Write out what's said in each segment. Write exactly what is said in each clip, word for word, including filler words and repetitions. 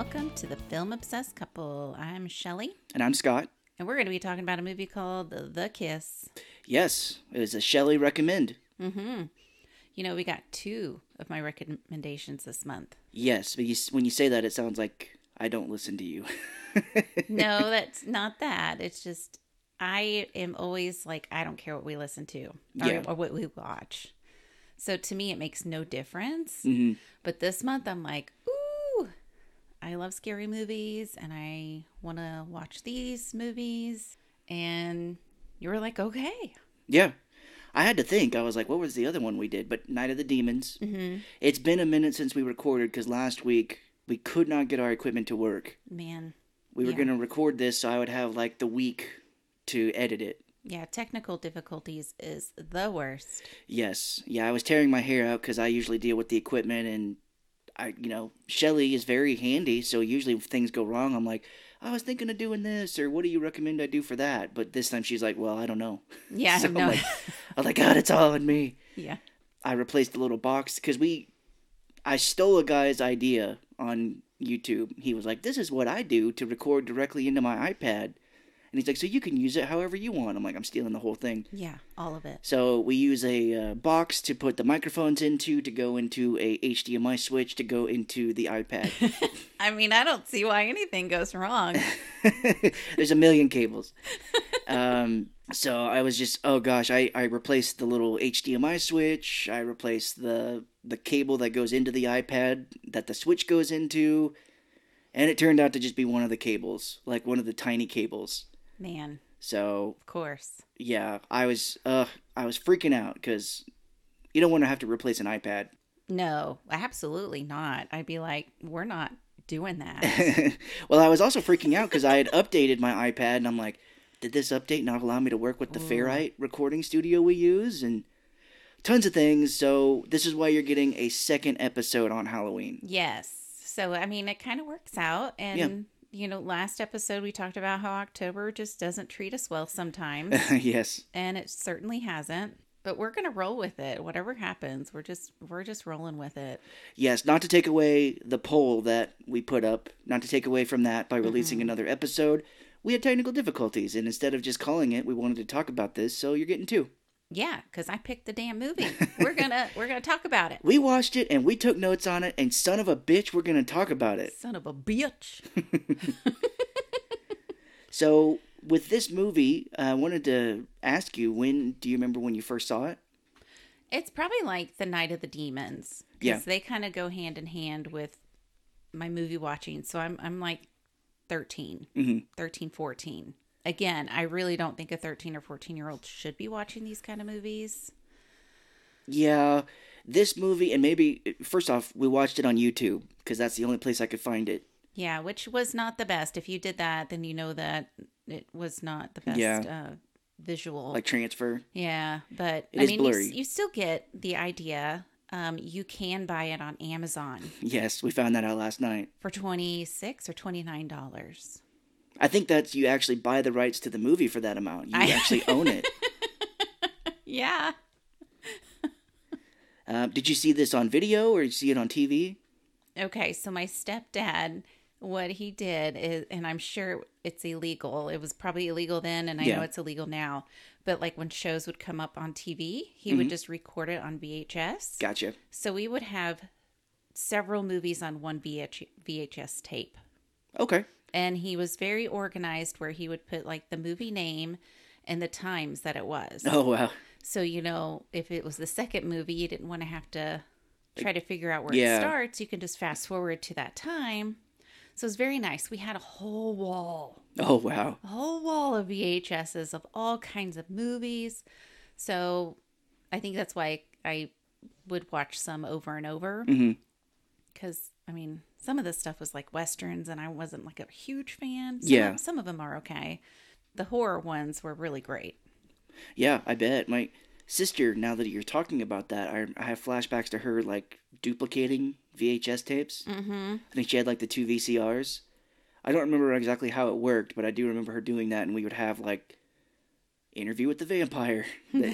welcome to the Film Obsessed Couple. I'm Shelley. And I'm Scott. And we're going to be talking about a movie called The Kiss. Yes, it is a Shelley recommend. Mm-hmm. You know, we got two of my recommendations this month. Yes, but you, when you say that, it sounds like I don't listen to you. No, that's not that. It's just I am always like, I don't care what we listen to or, yeah. or what we watch. So to me, it makes no difference. Mm-hmm. But this month, I'm like, ooh, I love scary movies, and I want to watch these movies. And you were like, okay. Yeah. I had to think. I was like, what was the other one we did? But Night of the Demons. Mm-hmm. It's been a minute since we recorded because last week we could not get our equipment to work. Man. We were yeah. going to record this, so I would have like the week to edit it. Yeah, technical difficulties is the worst. Yes. Yeah, I was tearing my hair out because I usually deal with the equipment and, I, you know, Shelley is very handy. So usually if things go wrong, I'm like, I was thinking of doing this or what do you recommend I do for that? But this time she's like, well, I don't know. Yeah, so no. I'm like, I'm like, God, it's all on me. Yeah. I replaced the little box because we, I stole a guy's idea on YouTube. He was like, this is what I do to record directly into my iPad. And he's like, so you can use it however you want. I'm like, I'm stealing the whole thing. Yeah, all of it. So we use a uh, box to put the microphones into, to go into a H D M I switch, to go into the iPad. I mean, I don't see why anything goes wrong. There's a million cables. um, so I was just, oh gosh, I, I replaced the little H D M I switch. I replaced the the cable that goes into the iPad that the switch goes into. And it turned out to just be one of the cables, like one of the tiny cables. Man. So. Of course. Yeah. I was uh, I was freaking out because you don't want to have to replace an iPad. No, absolutely not. I'd be like, we're not doing that. Well, I was also freaking out because I had updated my iPad and I'm like, did this update not allow me to work with the Ooh. Ferrite recording studio we use? And tons of things. So this is why you're getting a second episode on Halloween. Yes. So, I mean, it kind of works out and... Yeah. You know, last episode we talked about how October just doesn't treat us well sometimes. Yes. And it certainly hasn't. But we're going to roll with it. Whatever happens, we're just we're just rolling with it. Yes, not to take away the poll that we put up, not to take away from that by releasing mm-hmm. another episode. We had technical difficulties, and instead of just calling it, we wanted to talk about this, so you're getting two. Yeah, because I picked the damn movie. We're gonna we're gonna talk about it. We watched it and we took notes on it, and son of a bitch, we're gonna talk about it. Son of a bitch. So with this movie, I wanted to ask you: When do you remember when you first saw it? It's probably like the Night of the Demons. Yeah, they kind of go hand in hand with my movie watching. So I'm I'm like thirteen, mm-hmm. thirteen, fourteen. Again, I really don't think a thirteen or fourteen-year-old should be watching these kind of movies. Yeah, this movie, and maybe, first off, we watched it on YouTube, because that's the only place I could find it. Yeah, which was not the best. If you did that, then you know that it was not the best yeah. uh, visual. Like transfer. Yeah, but, it I mean, you, you still get the idea. Um, you can buy it on Amazon. Yes, we found that out last night. For twenty-six or twenty-nine dollars. I think that's you actually buy the rights to the movie for that amount. You I... actually own it. Yeah. uh, did you see this on video or did you see it on T V? Okay, so my stepdad, what he did is, and I'm sure it's illegal. It was probably illegal then, and I yeah. know it's illegal now. But like when shows would come up on T V, he mm-hmm. would just record it on V H S. Gotcha. So we would have several movies on one V H- V H S tape. Okay. And he was very organized where he would put like the movie name and the times that it was. Oh, wow. So, you know, if it was the second movie, you didn't want to have to try to figure out where yeah. it starts. You can just fast forward to that time. So it's very nice. We had a whole wall. Oh, wow. A whole wall of V H Ss of all kinds of movies. So I think that's why I would watch some over and over. Mm-hmm. Because, I mean... Some of this stuff was like Westerns, and I wasn't like a huge fan. Some yeah. Of, some of them are okay. The horror ones were really great. Yeah, I bet. My sister, now that you're talking about that, I, I have flashbacks to her like duplicating V H S tapes. Mm-hmm. I think she had like the two V C Rs. I don't remember exactly how it worked, but I do remember her doing that, and we would have like Interview with the Vampire.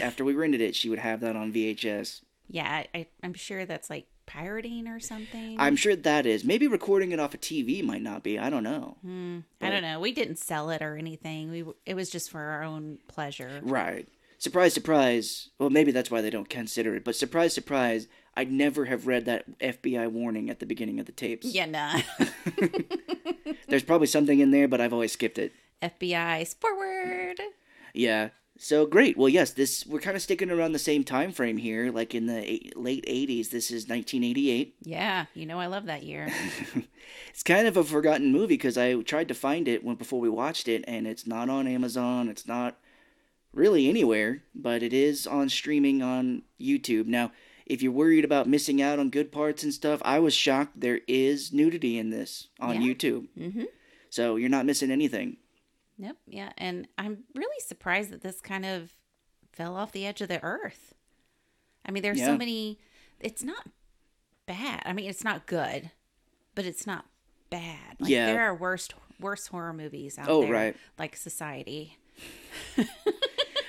After we rented it, she would have that on V H S. Yeah, I, I'm sure that's like pirating or something. I'm sure that is. Maybe recording it off a T V might not be. I don't know. Mm, I don't know. We didn't sell it or anything. We It was just for our own pleasure. Right. Surprise, surprise. Well, maybe that's why they don't consider it. But surprise, surprise, I'd never have read that F B I warning at the beginning of the tapes. Yeah, nah. There's probably something in there, but I've always skipped it. F B I's forward. Yeah. So great. Well, yes, this we're kind of sticking around the same time frame here, like in the eight, late eighties. This is nineteen eighty-eight. Yeah, you know I love that year. It's kind of a forgotten movie because I tried to find it when before we watched it, and it's not on Amazon. It's not really anywhere, but it is on streaming on YouTube. Now, if you're worried about missing out on good parts and stuff, I was shocked there is nudity in this on yeah. YouTube. Mm-hmm. So you're not missing anything. Yep, yeah, and I'm really surprised that this kind of fell off the edge of the earth. I mean, there's yeah. so many, it's not bad. I mean, it's not good, but it's not bad. Like, yeah. there are worse, worse horror movies out oh, there, right. like Society.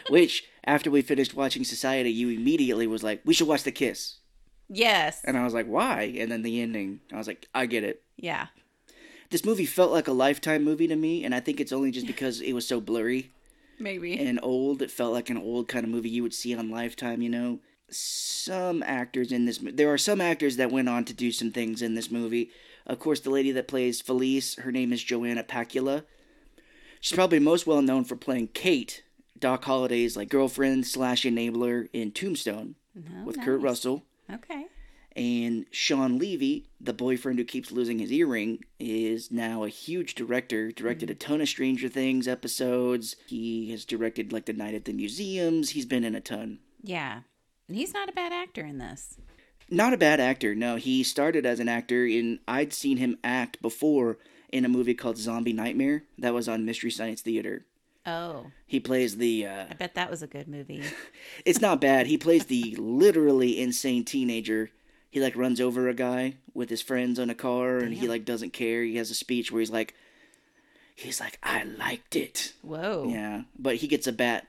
Which, after we finished watching Society, you immediately was like, we should watch The Kiss. Yes. And I was like, why? And then the ending, I was like, I get it. Yeah. This movie felt like a Lifetime movie to me, and I think it's only just because it was so blurry. Maybe. And old. It felt like an old kind of movie you would see on Lifetime, you know? Some actors in this... There are some actors that went on to do some things in this movie. Of course, the lady that plays Felice, her name is Joanna Pacula. She's probably most well-known for playing Kate, Doc Holliday's like girlfriend slash enabler in Tombstone no, with nice. Kurt Russell. Okay. And Shawn Levy, the boyfriend who keeps losing his earring, is now a huge director. Directed mm-hmm. a ton of Stranger Things episodes. He has directed, like, The Night at the Museums. He's been in a ton. Yeah. And he's not a bad actor in this. Not a bad actor, no. He started as an actor, and I'd seen him act before in a movie called Zombie Nightmare that was on Mystery Science Theater. Oh. He plays the... Uh... I bet that was a good movie. It's not bad. He plays the literally insane teenager. He, like, runs over a guy with his friends on a car, and Damn. he, like, doesn't care. He has a speech where he's like, he's like, I liked it. Whoa. Yeah. But he gets a bat.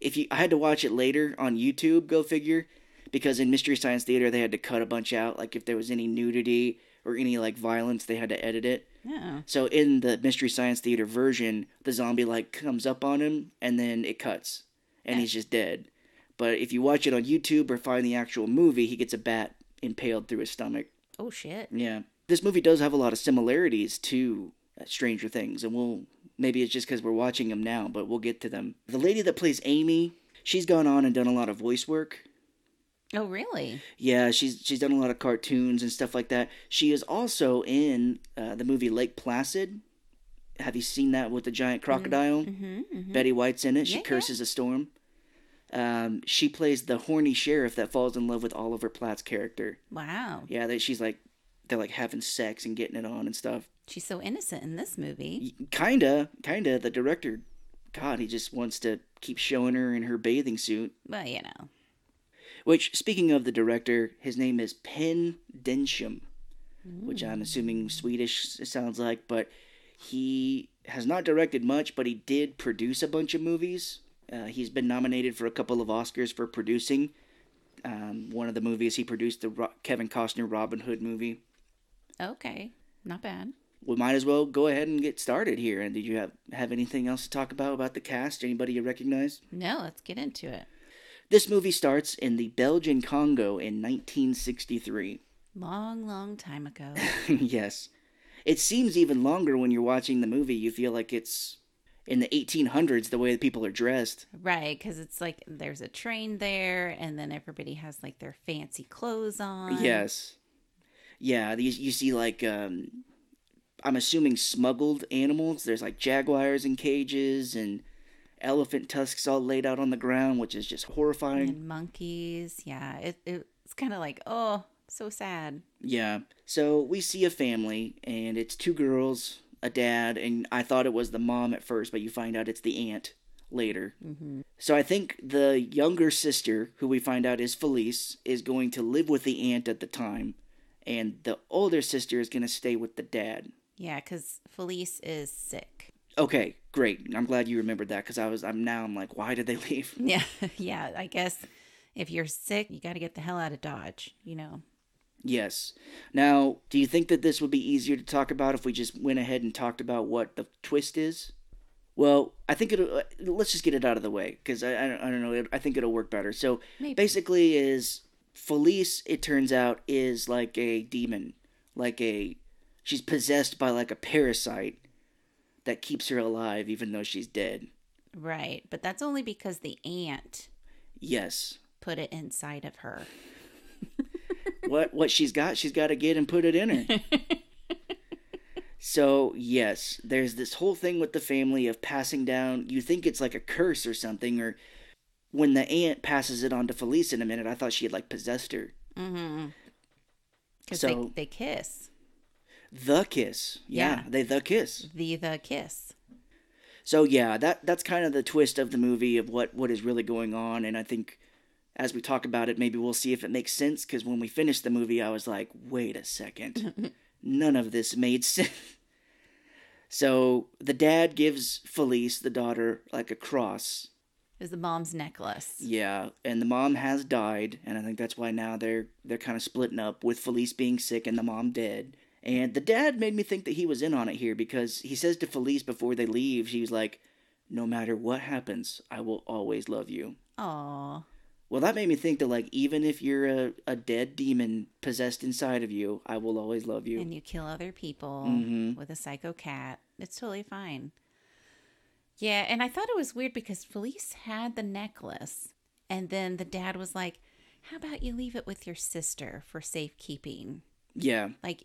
If you, I had to watch it later on YouTube, go figure, because in Mystery Science Theater, they had to cut a bunch out. Like, if there was any nudity or any, like, violence, they had to edit it. Yeah. So in the Mystery Science Theater version, the zombie, like, comes up on him, and then it cuts, and yeah. he's just dead. But if you watch it on YouTube or find the actual movie, he gets a bat impaled through his stomach. Oh, shit. Yeah. This movie does have a lot of similarities to Stranger Things, and we'll, maybe it's just because we're watching them now, but we'll get to them. The lady that plays Amy, she's gone on and done a lot of voice work. Oh, really? Yeah, she's she's done a lot of cartoons and stuff like that. She is also in uh, the movie Lake Placid. Have you seen that with the giant crocodile? Mm-hmm, mm-hmm. Betty White's in it. She yeah, curses yeah. a storm. Um, she plays the horny sheriff that falls in love with Oliver Platt's character. Wow. Yeah, that she's like, they're like having sex and getting it on and stuff. She's so innocent in this movie. Kinda, kinda. The director, God, he just wants to keep showing her in her bathing suit. Well, you know. Which, speaking of the director, his name is Penn Densham, Ooh. which I'm assuming Swedish sounds like, but he has not directed much, but he did produce a bunch of movies. Uh, he's been nominated for a couple of Oscars for producing. Um, one of the movies he produced, the Ro- Kevin Costner Robin Hood movie. Okay, not bad. We might as well go ahead and get started here. And did you have, have anything else to talk about about the cast? Anybody you recognize? No, let's get into it. This movie starts in the Belgian Congo in nineteen sixty-three. Long, long time ago. Yes. It seems even longer when you're watching the movie. You feel like it's... in the eighteen hundreds, the way that people are dressed. Right, because it's like there's a train there, and then everybody has like their fancy clothes on. Yes. Yeah, these you see like, um, I'm assuming smuggled animals. There's like jaguars in cages and elephant tusks all laid out on the ground, which is just horrifying. And monkeys, yeah. It, it, it's kind of like, oh, so sad. Yeah. So we see a family, and it's two girls... a dad, and I thought it was the mom at first, but you find out it's the aunt later. Mm-hmm. So I think the younger sister, who we find out is Felice, is going to live with the aunt at the time, and the older sister is going to stay with the dad. Yeah, because Felice is sick. Okay, great. I'm glad you remembered that, because I was, I'm now, I'm like, why did they leave? Yeah, yeah, I guess if you're sick, you got to get the hell out of Dodge, you know. Yes. Now, do you think that this would be easier to talk about if we just went ahead and talked about what the twist is? Well, I think it'll... Let's just get it out of the way, because I, I, don't, I don't know. I think it'll work better. So, Maybe. basically is... Felice, it turns out, is like a demon. Like a... She's possessed by like a parasite that keeps her alive even though she's dead. Right. But that's only because the aunt... Yes. Put it inside of her. What what she's got, she's got to get and put it in her. So, yes, there's this whole thing with the family of passing down. You think it's like a curse or something, or when the aunt passes it on to Felice in a minute, I thought she had, like, possessed her. Mm-hmm. Because so, they, they kiss. The kiss. Yeah, yeah. They the kiss. The the kiss. So, yeah, that that's kind of the twist of the movie of what, what is really going on, and I think... As we talk about it, maybe we'll see if it makes sense, because when we finished the movie, I was like, wait a second. None of this made sense. So the dad gives Felice, the daughter, like a cross. It was the mom's necklace. Yeah, and the mom has died, and I think that's why now they're they're kind of splitting up, with Felice being sick and the mom dead. And the dad made me think that he was in on it here, because he says to Felice before they leave, she's like, no matter what happens, I will always love you. Aww. Well, that made me think that, like, even if you're a, a dead demon possessed inside of you, I will always love you. And you kill other people mm-hmm. with a psycho cat. It's totally fine. Yeah, and I thought it was weird because Felice had the necklace. And then the dad was like, how about you leave it with your sister for safekeeping? Yeah. Like,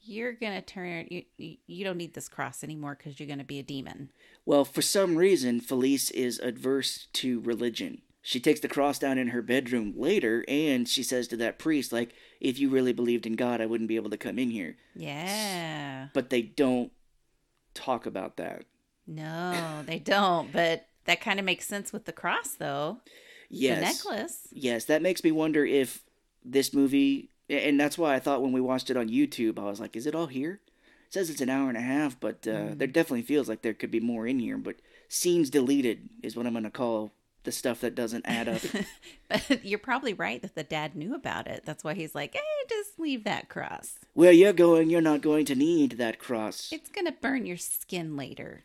you're going to turn, you, you don't need this cross anymore because you're going to be a demon. Well, for some reason, Felice is adverse to religion. She takes the cross down in her bedroom later, and she says to that priest, like, if you really believed in God, I wouldn't be able to come in here. Yeah. But they don't talk about that. No, they don't. But that kind of makes sense with the cross, though. Yes. The necklace. Yes, that makes me wonder if this movie, and that's why I thought when we watched it on YouTube, I was like, is it all here? It says it's an hour and a half, but uh, mm. there definitely feels like there could be more in here. But scenes deleted is what I'm going to call the stuff that doesn't add up. But you're probably right that the dad knew about it. That's why he's like, hey, just leave that cross. Where you're going, you're not going to need that cross. It's going to burn your skin later.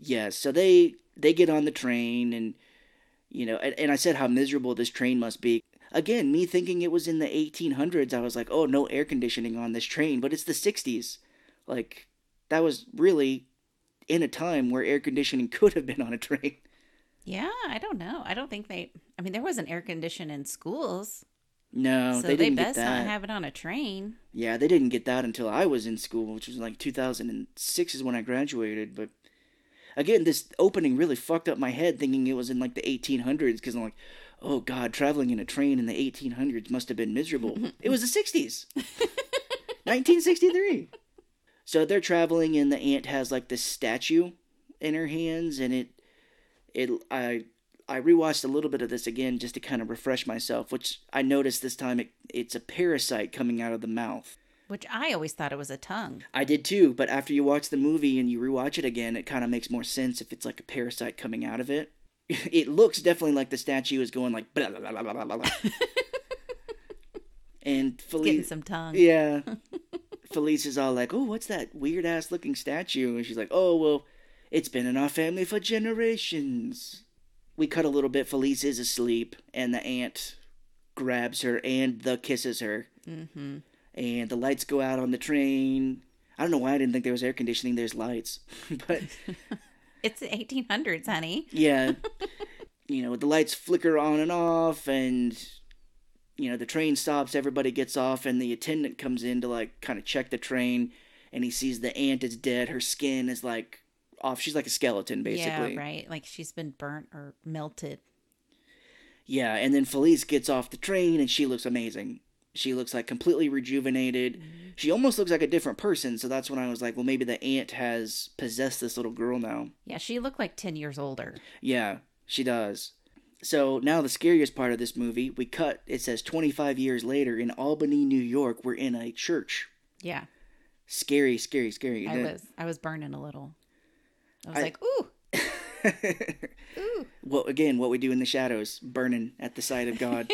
Yeah, so they they get on the train and, you know, and, and I said how miserable this train must be. Again, me thinking it was in the eighteen hundreds, I was like, oh, no air conditioning on this train, but it's the sixties. Like, that was really in a time where air conditioning could have been on a train. Yeah, I don't know. I don't think they... I mean, there wasn't air conditioning in schools. No, so they didn't get that. So they best not have it on a train. Yeah, they didn't get that until I was in school, which was like two thousand six is when I graduated. But again, this opening really fucked up my head thinking it was in like the eighteen hundreds because I'm like, oh God, traveling in a train in the eighteen hundreds must have been miserable. It was the sixties. nineteen sixty-three. So they're traveling and the aunt has like this statue in her hands and it... It I I rewatched a little bit of this again just to kind of refresh myself, which I noticed this time it, it's a parasite coming out of the mouth. Which I always thought it was a tongue. I did too, but after you watch the movie and you rewatch it again, it kind of makes more sense if it's like a parasite coming out of it. It looks definitely like the statue is going like blah, blah, blah, blah, blah, blah. And Felice... Getting some tongue. Yeah. Felice is all like, oh, what's that weird ass looking statue? And she's like, oh, well... It's been in our family for generations. We cut a little bit. Felice is asleep, and the aunt grabs her and the kisses her. Mm-hmm. And the lights go out on the train. I don't know why I didn't think there was air conditioning. There's lights. But it's the eighteen hundreds, honey. Yeah. You know, the lights flicker on and off, and, you know, the train stops. Everybody gets off, and the attendant comes in to, like, kind of check the train, and he sees the aunt is dead. Her skin is, like... off. She's like a skeleton, basically. Yeah, right. Like she's been burnt or melted. Yeah, and then Felice gets off the train and she looks amazing. She looks like completely rejuvenated. Mm-hmm. She almost looks like a different person, so that's when I was like, well, maybe the aunt has possessed this little girl now. Yeah, she looked like ten years older. Yeah, she does. So now the scariest part of this movie, we cut, it says twenty-five years later in Albany, New York, we're in a church. Yeah. Scary, scary, scary. I was, I was burning a little. I was I, like, ooh. Ooh. Well, again, What We Do in the Shadows, burning at the sight of God.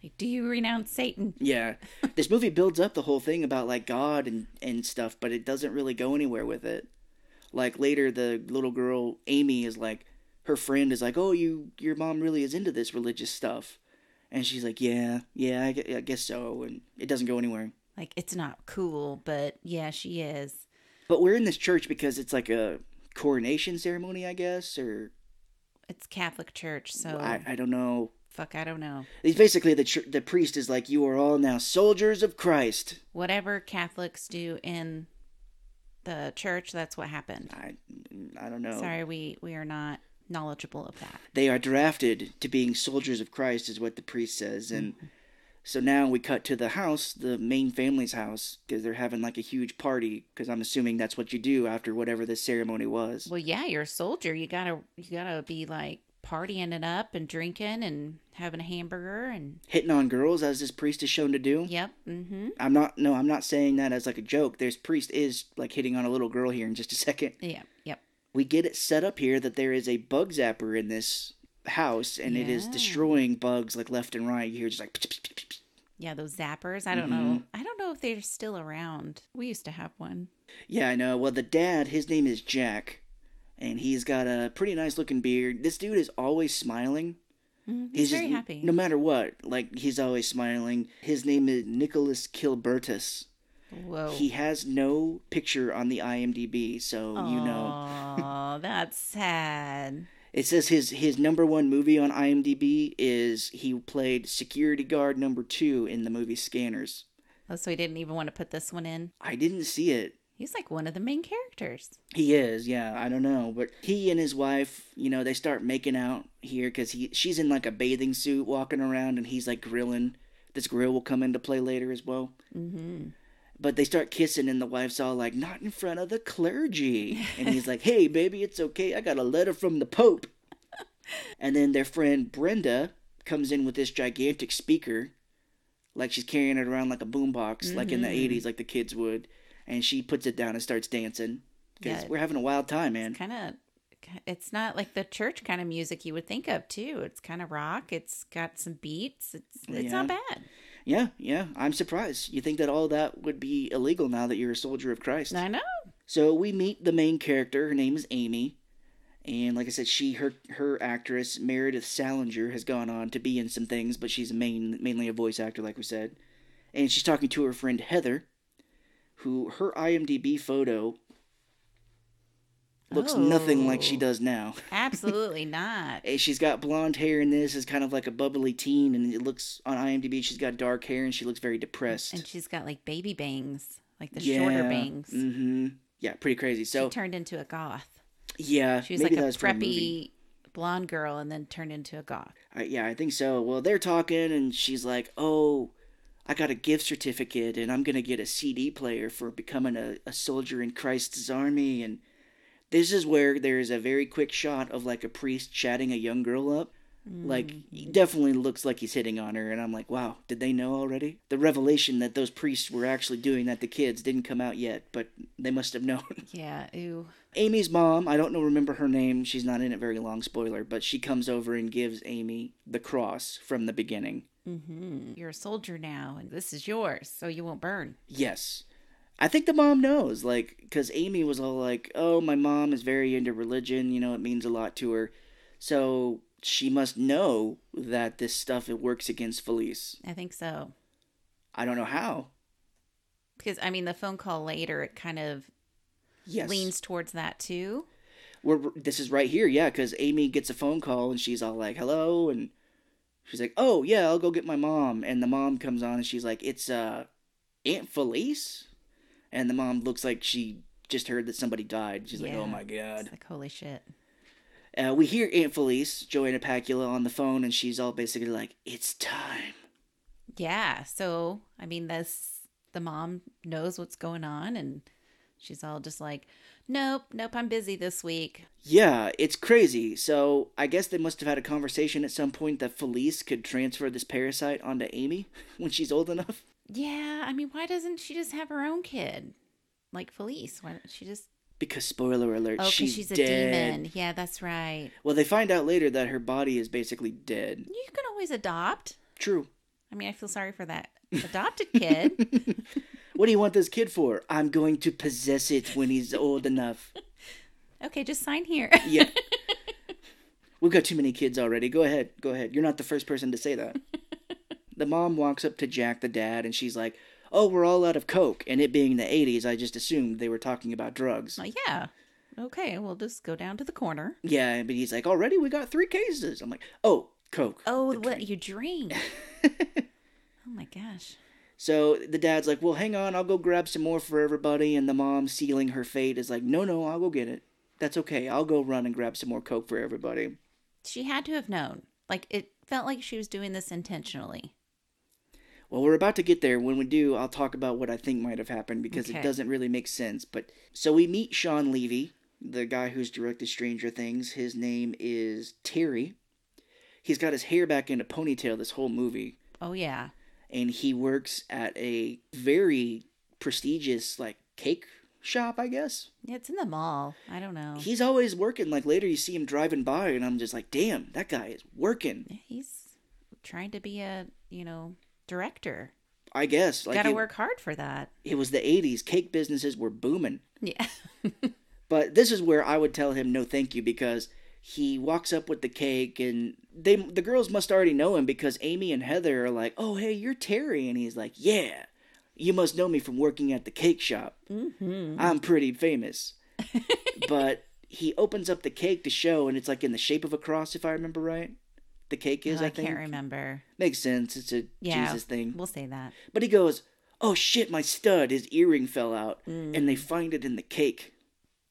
Like, do you renounce Satan? Yeah. This movie builds up the whole thing about, like, God and, and stuff, but it doesn't really go anywhere with it. Like, later, the little girl, Amy, is like, her friend is like, oh, you, your mom really is into this religious stuff. And she's like, yeah, yeah, I, I guess so. And it doesn't go anywhere. Like, it's not cool, but yeah, she is. But we're in this church because it's like a coronation ceremony, I guess, or... It's Catholic church, so... I, I don't know. Fuck, I don't know. It's basically, the tr- the priest is like, you are all now soldiers of Christ. Whatever Catholics do in the church, that's what happened. I, I don't know. Sorry, we, we are not knowledgeable of that. They are drafted to being soldiers of Christ, is what the priest says, and... Mm-hmm. So now we cut to the house, the main family's house, because they're having like a huge party, because I'm assuming that's what you do after whatever this ceremony was. Well, yeah, you're a soldier. You gotta you gotta be like partying it up and drinking and having a hamburger and... Hitting on girls, as this priest is shown to do. Yep. Mm-hmm. I'm not, no, I'm not saying that as like a joke. This priest is like hitting on a little girl here in just a second. Yeah, yep. We get it set up here that there is a bug zapper in this house, and yeah. It is destroying bugs like left and right. You hear just like... Yeah, those zappers. I don't mm-hmm. know. I don't know if they're still around. We used to have one. Yeah, I know. Well, the dad, his name is Jack, and he's got a pretty nice looking beard. This dude is always smiling. Mm-hmm. He's, he's very just, happy. No matter what, like, he's always smiling. His name is Nicholas Kilbertus. Whoa. He has no picture on the I M D B, so Aww, you know. Oh, that's sad. It says his, his number one movie on I M D B is he played security guard number two in the movie Scanners. Oh, so he didn't even want to put this one in? I didn't see it. He's like one of the main characters. He is, yeah. I don't know. But he and his wife, you know, they start making out here because he she's in like a bathing suit walking around, and he's like grilling. This grill will come into play later as well. Mm-hmm. But they start kissing, and the wife's all like, not in front of the clergy. And he's like, hey, baby, it's okay. I got a letter from the Pope. And then their friend Brenda comes in with this gigantic speaker. Like, she's carrying it around like a boombox, mm-hmm. like in the eighties, like the kids would. And she puts it down and starts dancing. Because yeah, we're having a wild time, man. It's kind of, it's not like the church kind of music you would think of, too. It's kind of rock. It's got some beats. It's It's yeah. not bad. Yeah, yeah. I'm surprised. You think that all that would be illegal now that you're a soldier of Christ. I know. So we meet the main character. Her name is Amy. And like I said, she her her actress, Meredith Salinger, has gone on to be in some things, but she's main mainly a voice actor, like we said. And she's talking to her friend Heather, who her I M D B photo looks oh, nothing like she does now. Absolutely not. She's got blonde hair in this, is kind of like a bubbly teen, and it looks on I M D B, she's got dark hair, and she looks very depressed. And she's got like baby bangs, like the yeah, shorter bangs. Mm-hmm. Yeah, pretty crazy. So she turned into a goth. Yeah, she was maybe like a preppy blonde girl, and then turned into a goth. Uh, yeah, I think so. Well, they're talking, and she's like, "Oh, I got a gift certificate, and I'm gonna get a C D player for becoming a, a soldier in Christ's army." And this is where there is a very quick shot of, like, a priest chatting a young girl up. Mm. Like, he definitely looks like he's hitting on her. And I'm like, wow, did they know already? The revelation that those priests were actually doing that to kids didn't come out yet, but they must have known. Yeah, ew. Amy's mom, I don't know, remember her name. She's not in it very long, spoiler. But she comes over and gives Amy the cross from the beginning. Mm-hmm. You're a soldier now, and this is yours, so you won't burn. Yes. I think the mom knows, like, because Amy was all like, oh, my mom is very into religion, you know, it means a lot to her. So she must know that this stuff, it works against Felice. I think so. I don't know how. Because, I mean, the phone call later, it kind of yes. leans towards that, too. We're, this is right here, yeah, because Amy gets a phone call, and she's all like, hello, and she's like, oh, yeah, I'll go get my mom. And the mom comes on, and she's like, it's uh, Aunt Felice? And the mom looks like she just heard that somebody died. She's yeah, like, oh, my God. It's like, holy shit. Uh, we hear Aunt Felice, Joanna Pacula, on the phone, and she's all basically like, it's time. Yeah. So, I mean, this, the mom knows what's going on, and she's all just like, nope, nope, I'm busy this week. Yeah, it's crazy. So, I guess they must have had a conversation at some point that Felice could transfer this parasite onto Amy when she's old enough. Yeah, I mean, why doesn't she just have her own kid? Like Felice, why doesn't she just... Because, spoiler alert, oh, she's, she's a dead. demon. Yeah, that's right. Well, they find out later that her body is basically dead. You can always adopt. True. I mean, I feel sorry for that adopted kid. What do you want this kid for? I'm going to possess it when he's old enough. Okay, just sign here. Yeah. We've got too many kids already. Go ahead. Go ahead. You're not the first person to say that. The mom walks up to Jack, the dad, and she's like, oh, we're all out of Coke. And it being the eighties, I just assumed they were talking about drugs. Well, yeah. Okay, we'll just go down to the corner. Yeah, but he's like, already? We got three cases. I'm like, oh, Coke. Oh, what drink. You drink. Oh, my gosh. So the dad's like, well, hang on. I'll go grab some more for everybody. And the mom, sealing her fate, is like, no, no, I'll go get it. That's okay. I'll go run and grab some more Coke for everybody. She had to have known. Like, it felt like she was doing this intentionally. Well, we're about to get there. When we do, I'll talk about what I think might have happened because okay. It doesn't really make sense. But so we meet Shawn Levy, the guy who's directed Stranger Things. His name is Terry. He's got his hair back in a ponytail this whole movie. Oh, yeah. And he works at a very prestigious, like, cake shop, I guess. Yeah, it's in the mall. I don't know. He's always working. Like, later you see him driving by, and I'm just like, damn, that guy is working. Yeah, he's trying to be a, you know... director, I guess. Like, gotta it, work hard for that. It was the eighties. Cake businesses were booming. Yeah. But this is where I would tell him no thank you, because he walks up with the cake and they the girls must already know him, because Amy and Heather are like, oh, hey, you're Terry. And he's like, yeah, you must know me from working at the cake shop. Mm-hmm. I'm pretty famous. But he opens up the cake to show, and it's like in the shape of a cross, if I remember right. The cake is, oh, I, I think. I can't remember. Makes sense. It's a yeah, Jesus thing. We'll say that. But he goes, oh, shit, my stud. His earring fell out. Mm. And they find it in the cake.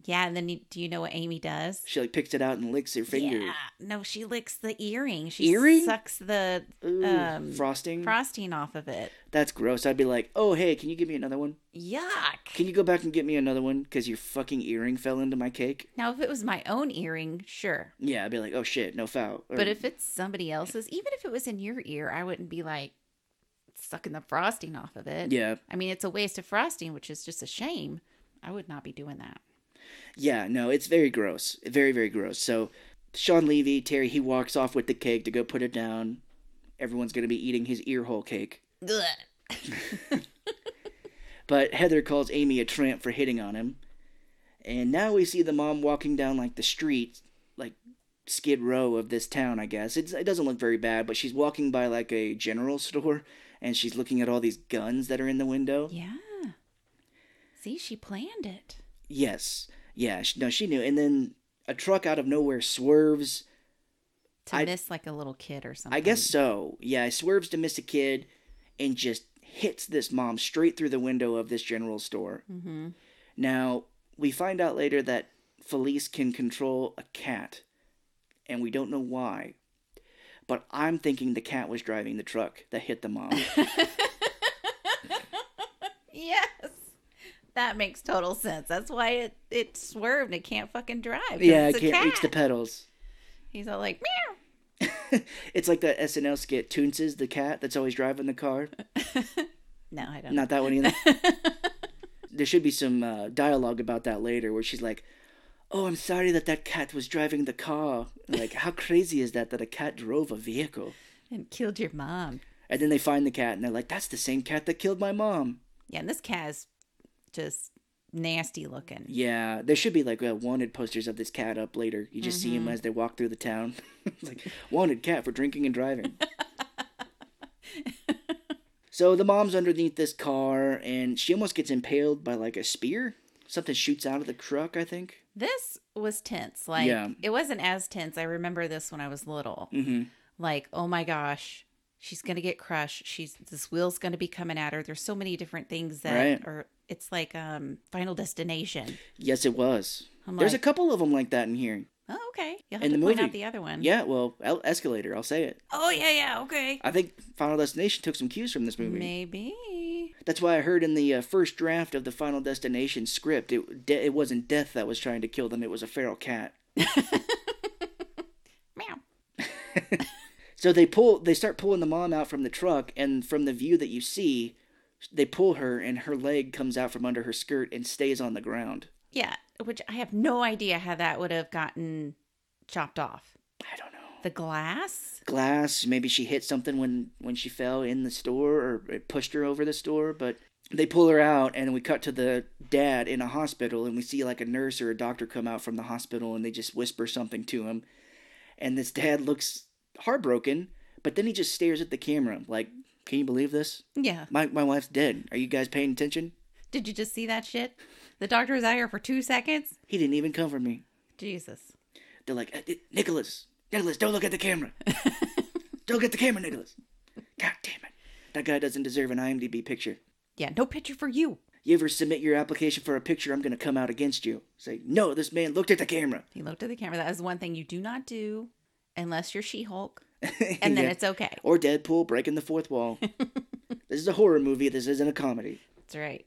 Yeah, and then you, do you know what Amy does? She, like, picks it out and licks her finger. Yeah. No, she licks the earring. She earring? sucks the Ooh, um, frosting? frosting off of it. That's gross. I'd be like, oh, hey, can you give me another one? Yuck. Can you go back and get me another one? Because your fucking earring fell into my cake. Now, if it was my own earring, sure. Yeah, I'd be like, oh, shit, no foul. Or, but if it's somebody else's, even if it was in your ear, I wouldn't be like sucking the frosting off of it. Yeah. I mean, it's a waste of frosting, which is just a shame. I would not be doing that. Yeah, no, it's very gross. Very, very gross. So Shawn Levy, Terry, he walks off with the cake to go put it down. Everyone's going to be eating his ear hole cake. But Heather calls Amy a tramp for hitting on him. And now we see the mom walking down, like, the street, like Skid Row of this town, I guess. It's, it doesn't look very bad, but she's walking by, like, a general store, and she's looking at all these guns that are in the window. Yeah. See, she planned it. Yes. Yeah, no, she knew. And then a truck out of nowhere swerves. To I, miss like a little kid or something. I guess so. Yeah, it swerves to miss a kid and just hits this mom straight through the window of this general store. Mm-hmm. Now, we find out later that Felice can control a cat, and we don't know why. But I'm thinking the cat was driving the truck that hit the mom. Yes. That makes total sense. That's why it, it swerved. It can't fucking drive. Yeah, it can't reach the pedals. He's all like, meow. It's like that S N L skit, Toonces, the cat that's always driving the car. No, I don't. Not that one either. There should be some uh, dialogue about that later where she's like, oh, I'm sorry that that cat was driving the car. Like, how crazy is that, that a cat drove a vehicle? And killed your mom. And then they find the cat and they're like, that's the same cat that killed my mom. Yeah, and this cat is just nasty looking. Yeah, there should be like uh, wanted posters of this cat up later. You just mm-hmm. see him as they walk through the town. It's like, wanted cat for drinking and driving. So the mom's underneath this car, and she almost gets impaled by like a spear. Something shoots out of the truck, I think. This was tense. Like, yeah. It wasn't as tense. I remember this when I was little. Mm-hmm. Like, oh my gosh. She's going to get crushed. She's this wheel's going to be coming at her. There's so many different things that right. are, it's like um, Final Destination. Yes, it was. I'm There's like, a couple of them like that in here. Oh, okay. You'll have in to the point movie. Out the other one. Yeah, well, Escalator, I'll say it. Oh, yeah, yeah, okay. I think Final Destination took some cues from this movie. Maybe. That's why I heard in the uh, first draft of the Final Destination script, it de- it wasn't death that was trying to kill them. It was a feral cat. Meow. So they pull. They start pulling the mom out from the truck, and from the view that you see, they pull her, and her leg comes out from under her skirt and stays on the ground. Yeah, which I have no idea how that would have gotten chopped off. I don't know. The glass? Glass. Maybe she hit something when, when she fell in the store, or it pushed her over the store. But they pull her out, and we cut to the dad in a hospital, and we see like a nurse or a doctor come out from the hospital, and they just whisper something to him. And this dad looks heartbroken, but then he just stares at the camera like, can you believe this? Yeah. My my wife's dead. Are you guys paying attention? Did you just see that shit? The doctor was out here for two seconds? He didn't even comfort me. Jesus. They're like, Nicholas, Nicholas, don't look at the camera. Don't look at the camera, Nicholas. God damn it. That guy doesn't deserve an I M D B picture. Yeah, no picture for you. You ever submit your application for a picture, I'm going to come out against you. Say, no, this man looked at the camera. He looked at the camera. That is one thing you do not do unless you're She-Hulk. And then yeah. It's okay. Or Deadpool breaking the fourth wall. This is a horror movie. This isn't a comedy. That's right.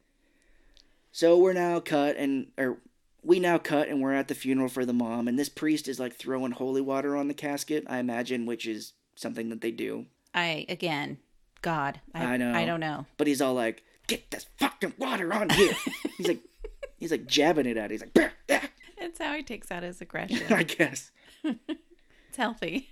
So we're now cut and or we now cut and we're at the funeral for the mom, and this priest is like throwing holy water on the casket, I imagine, which is something that they do. I again, God, I, I know, I don't know. But he's all like, "Get this fucking water on here!" he's like, he's like jabbing it at. He's like, "Bah, bah." That's how he takes out his aggression, I guess. It's healthy.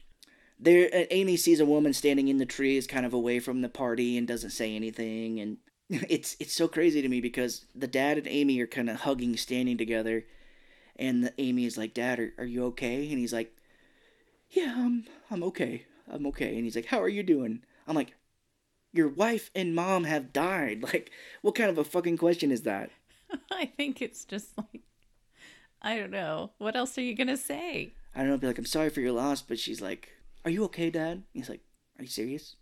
There, Amy sees a woman standing in the trees, kind of away from the party, and doesn't say anything. And it's it's so crazy to me because the dad and Amy are kind of hugging, standing together, and the, Amy is like, "Dad, are, are you okay?" And he's like, "Yeah, I'm I'm okay, I'm okay." And he's like, "How are you doing?" I'm like, "Your wife and mom have died. Like, what kind of a fucking question is that?" I think it's just like, I don't know. What else are you gonna say? I don't know. Be like, "I'm sorry for your loss," but she's like, "Are you okay, Dad?" He's like, "Are you serious?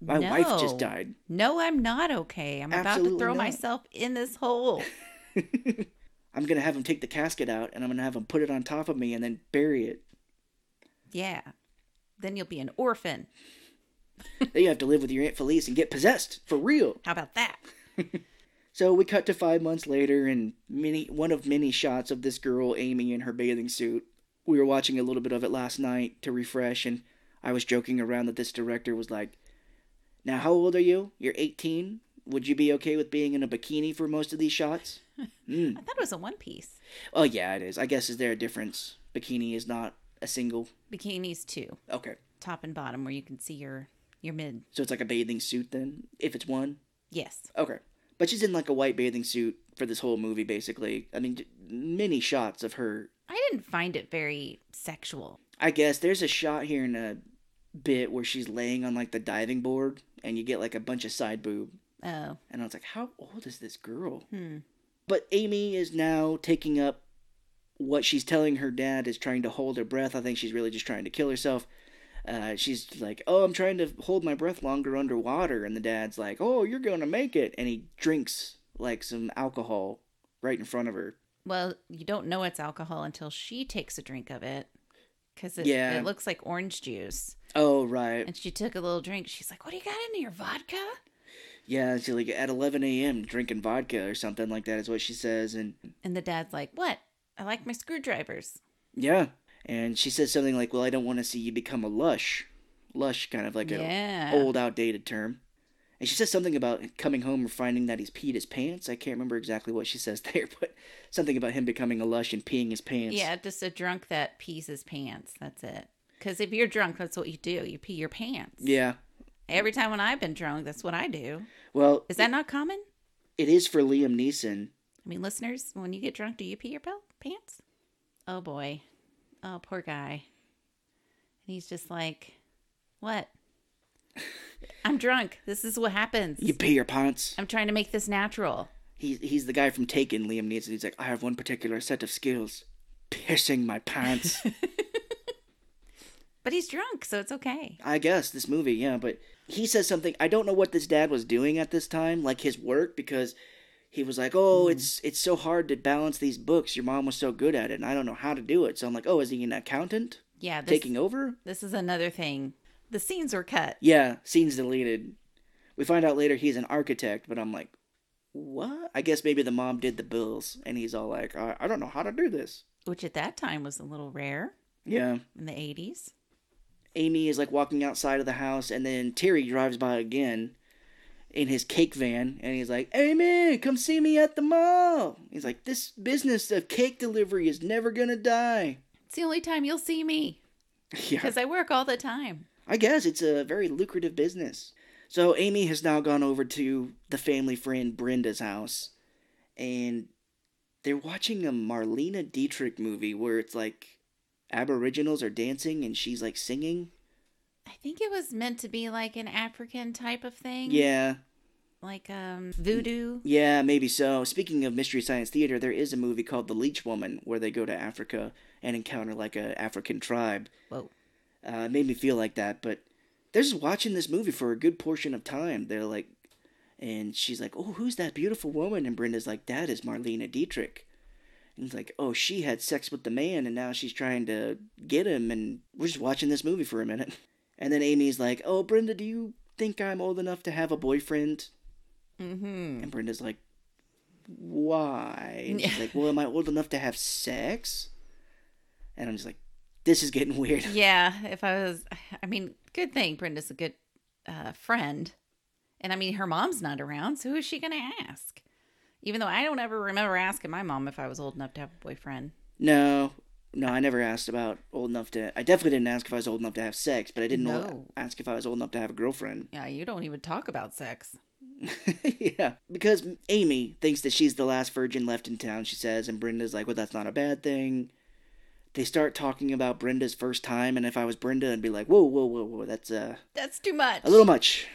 My no. wife just died." No, I'm not okay. I'm Absolutely about to throw not. myself in this hole. I'm going to have him take the casket out, and I'm going to have him put it on top of me and then bury it. Yeah. Then you'll be an orphan. Then you have to live with your Aunt Felice and get possessed. For real. How about that? So we cut to five months later, and many one of many shots of this girl, Amy, in her bathing suit. We were watching a little bit of it last night to refresh, and I was joking around that this director was like, "Now, how old are you? You're eighteen. Would you be okay with being in a bikini for most of these shots?" Mm. I thought it was a one piece. Oh, yeah, it is. I guess, is there a difference? Bikini is not a single. Bikini's two. Okay. Top and bottom where you can see your, your mid. So it's like a bathing suit then, if it's one? Yes. Okay. But she's in like a white bathing suit for this whole movie, basically. I mean, many shots of her. I didn't find it very sexual. I guess there's a shot here in a bit where she's laying on like the diving board. And you get like a bunch of side boob. Oh. And I was like, how old is this girl? Hmm. But Amy is now taking up what she's telling her dad is trying to hold her breath. I think she's really just trying to kill herself. Uh, she's like, oh, I'm trying to hold my breath longer underwater. And the dad's like, oh, you're going to make it. And he drinks like some alcohol right in front of her. Well, you don't know it's alcohol until she takes a drink of it. Because it, yeah. it looks like orange juice. Oh, right. And she took a little drink. She's like, what do you got in here, vodka? Yeah, she's like, at eleven a.m. drinking vodka or something like that is what she says. And and the dad's like, what? I like my screwdrivers. Yeah. And she says something like, well, I don't want to see you become a lush. Lush, kind of like an yeah. old, outdated term. And she says something about coming home and finding that he's peed his pants. I can't remember exactly what she says there, but something about him becoming a lush and peeing his pants. Yeah, just a drunk that pees his pants. That's it. Because if you're drunk, that's what you do. You pee your pants. Yeah. Every time when I've been drunk, that's what I do. Well. Is that it, not common? It is for Liam Neeson. I mean, listeners, when you get drunk, do you pee your pants? Oh, boy. Oh, poor guy. And he's just like, what? I'm drunk. This is what happens. You pee your pants. I'm trying to make this natural. He's he's the guy from Taken, Liam Neeson. He's like, I have one particular set of skills. Piercing my pants. But he's drunk, so it's okay. I guess, this movie, yeah. But he says something. I don't know what this dad was doing at this time, like his work, because he was like, oh, mm. it's it's so hard to balance these books. Your mom was so good at it, and I don't know how to do it. So I'm like, oh, is he an accountant? Yeah. This, taking over? This is another thing. The scenes were cut. Yeah, scenes deleted. We find out later he's an architect, but I'm like, what? I guess maybe the mom did the bills, and he's all like, I, I don't know how to do this. Which at that time was a little rare. Yeah. In the eighties. Amy is like walking outside of the house, and then Terry drives by again in his cake van, and he's like, Amy, come see me at the mall. He's like, this business of cake delivery is never going to die. It's the only time you'll see me. Yeah. Because I work all the time. I guess it's a very lucrative business. So Amy has now gone over to the family friend Brenda's house, and they're watching a Marlene Dietrich movie where it's like Aboriginals are dancing and she's like singing. I think it was meant to be like an African type of thing. Yeah. Like um, voodoo. Yeah, maybe so. Speaking of Mystery Science Theater, there is a movie called The Leech Woman where they go to Africa and encounter like a African tribe. Whoa. Uh, it made me feel like that, but they're just watching this movie for a good portion of time. They're like, and she's like, oh, who's that beautiful woman? And Brenda's like, that is Marlene Dietrich. And he's like, oh, she had sex with the man and now she's trying to get him. And we're just watching this movie for a minute. And then Amy's like, oh, Brenda, do you think I'm old enough to have a boyfriend? Mm-hmm. And Brenda's like, why? And she's like, well, am I old enough to have sex? And I'm just like, this is getting weird. Yeah, if I was, I mean, good thing Brenda's a good uh, friend. And I mean, her mom's not around, so who is she going to ask? Even though I don't ever remember asking my mom if I was old enough to have a boyfriend. No, no, I never asked about old enough to, I definitely didn't ask if I was old enough to have sex, but I didn't no. ask if I was old enough to have a girlfriend. Yeah, you don't even talk about sex. Yeah, because Amy thinks that she's the last virgin left in town, she says, and Brenda's like, well, that's not a bad thing. They start talking about Brenda's first time, and if I was Brenda, I'd be like, whoa, whoa, whoa, whoa, that's, uh... That's too much. A little much.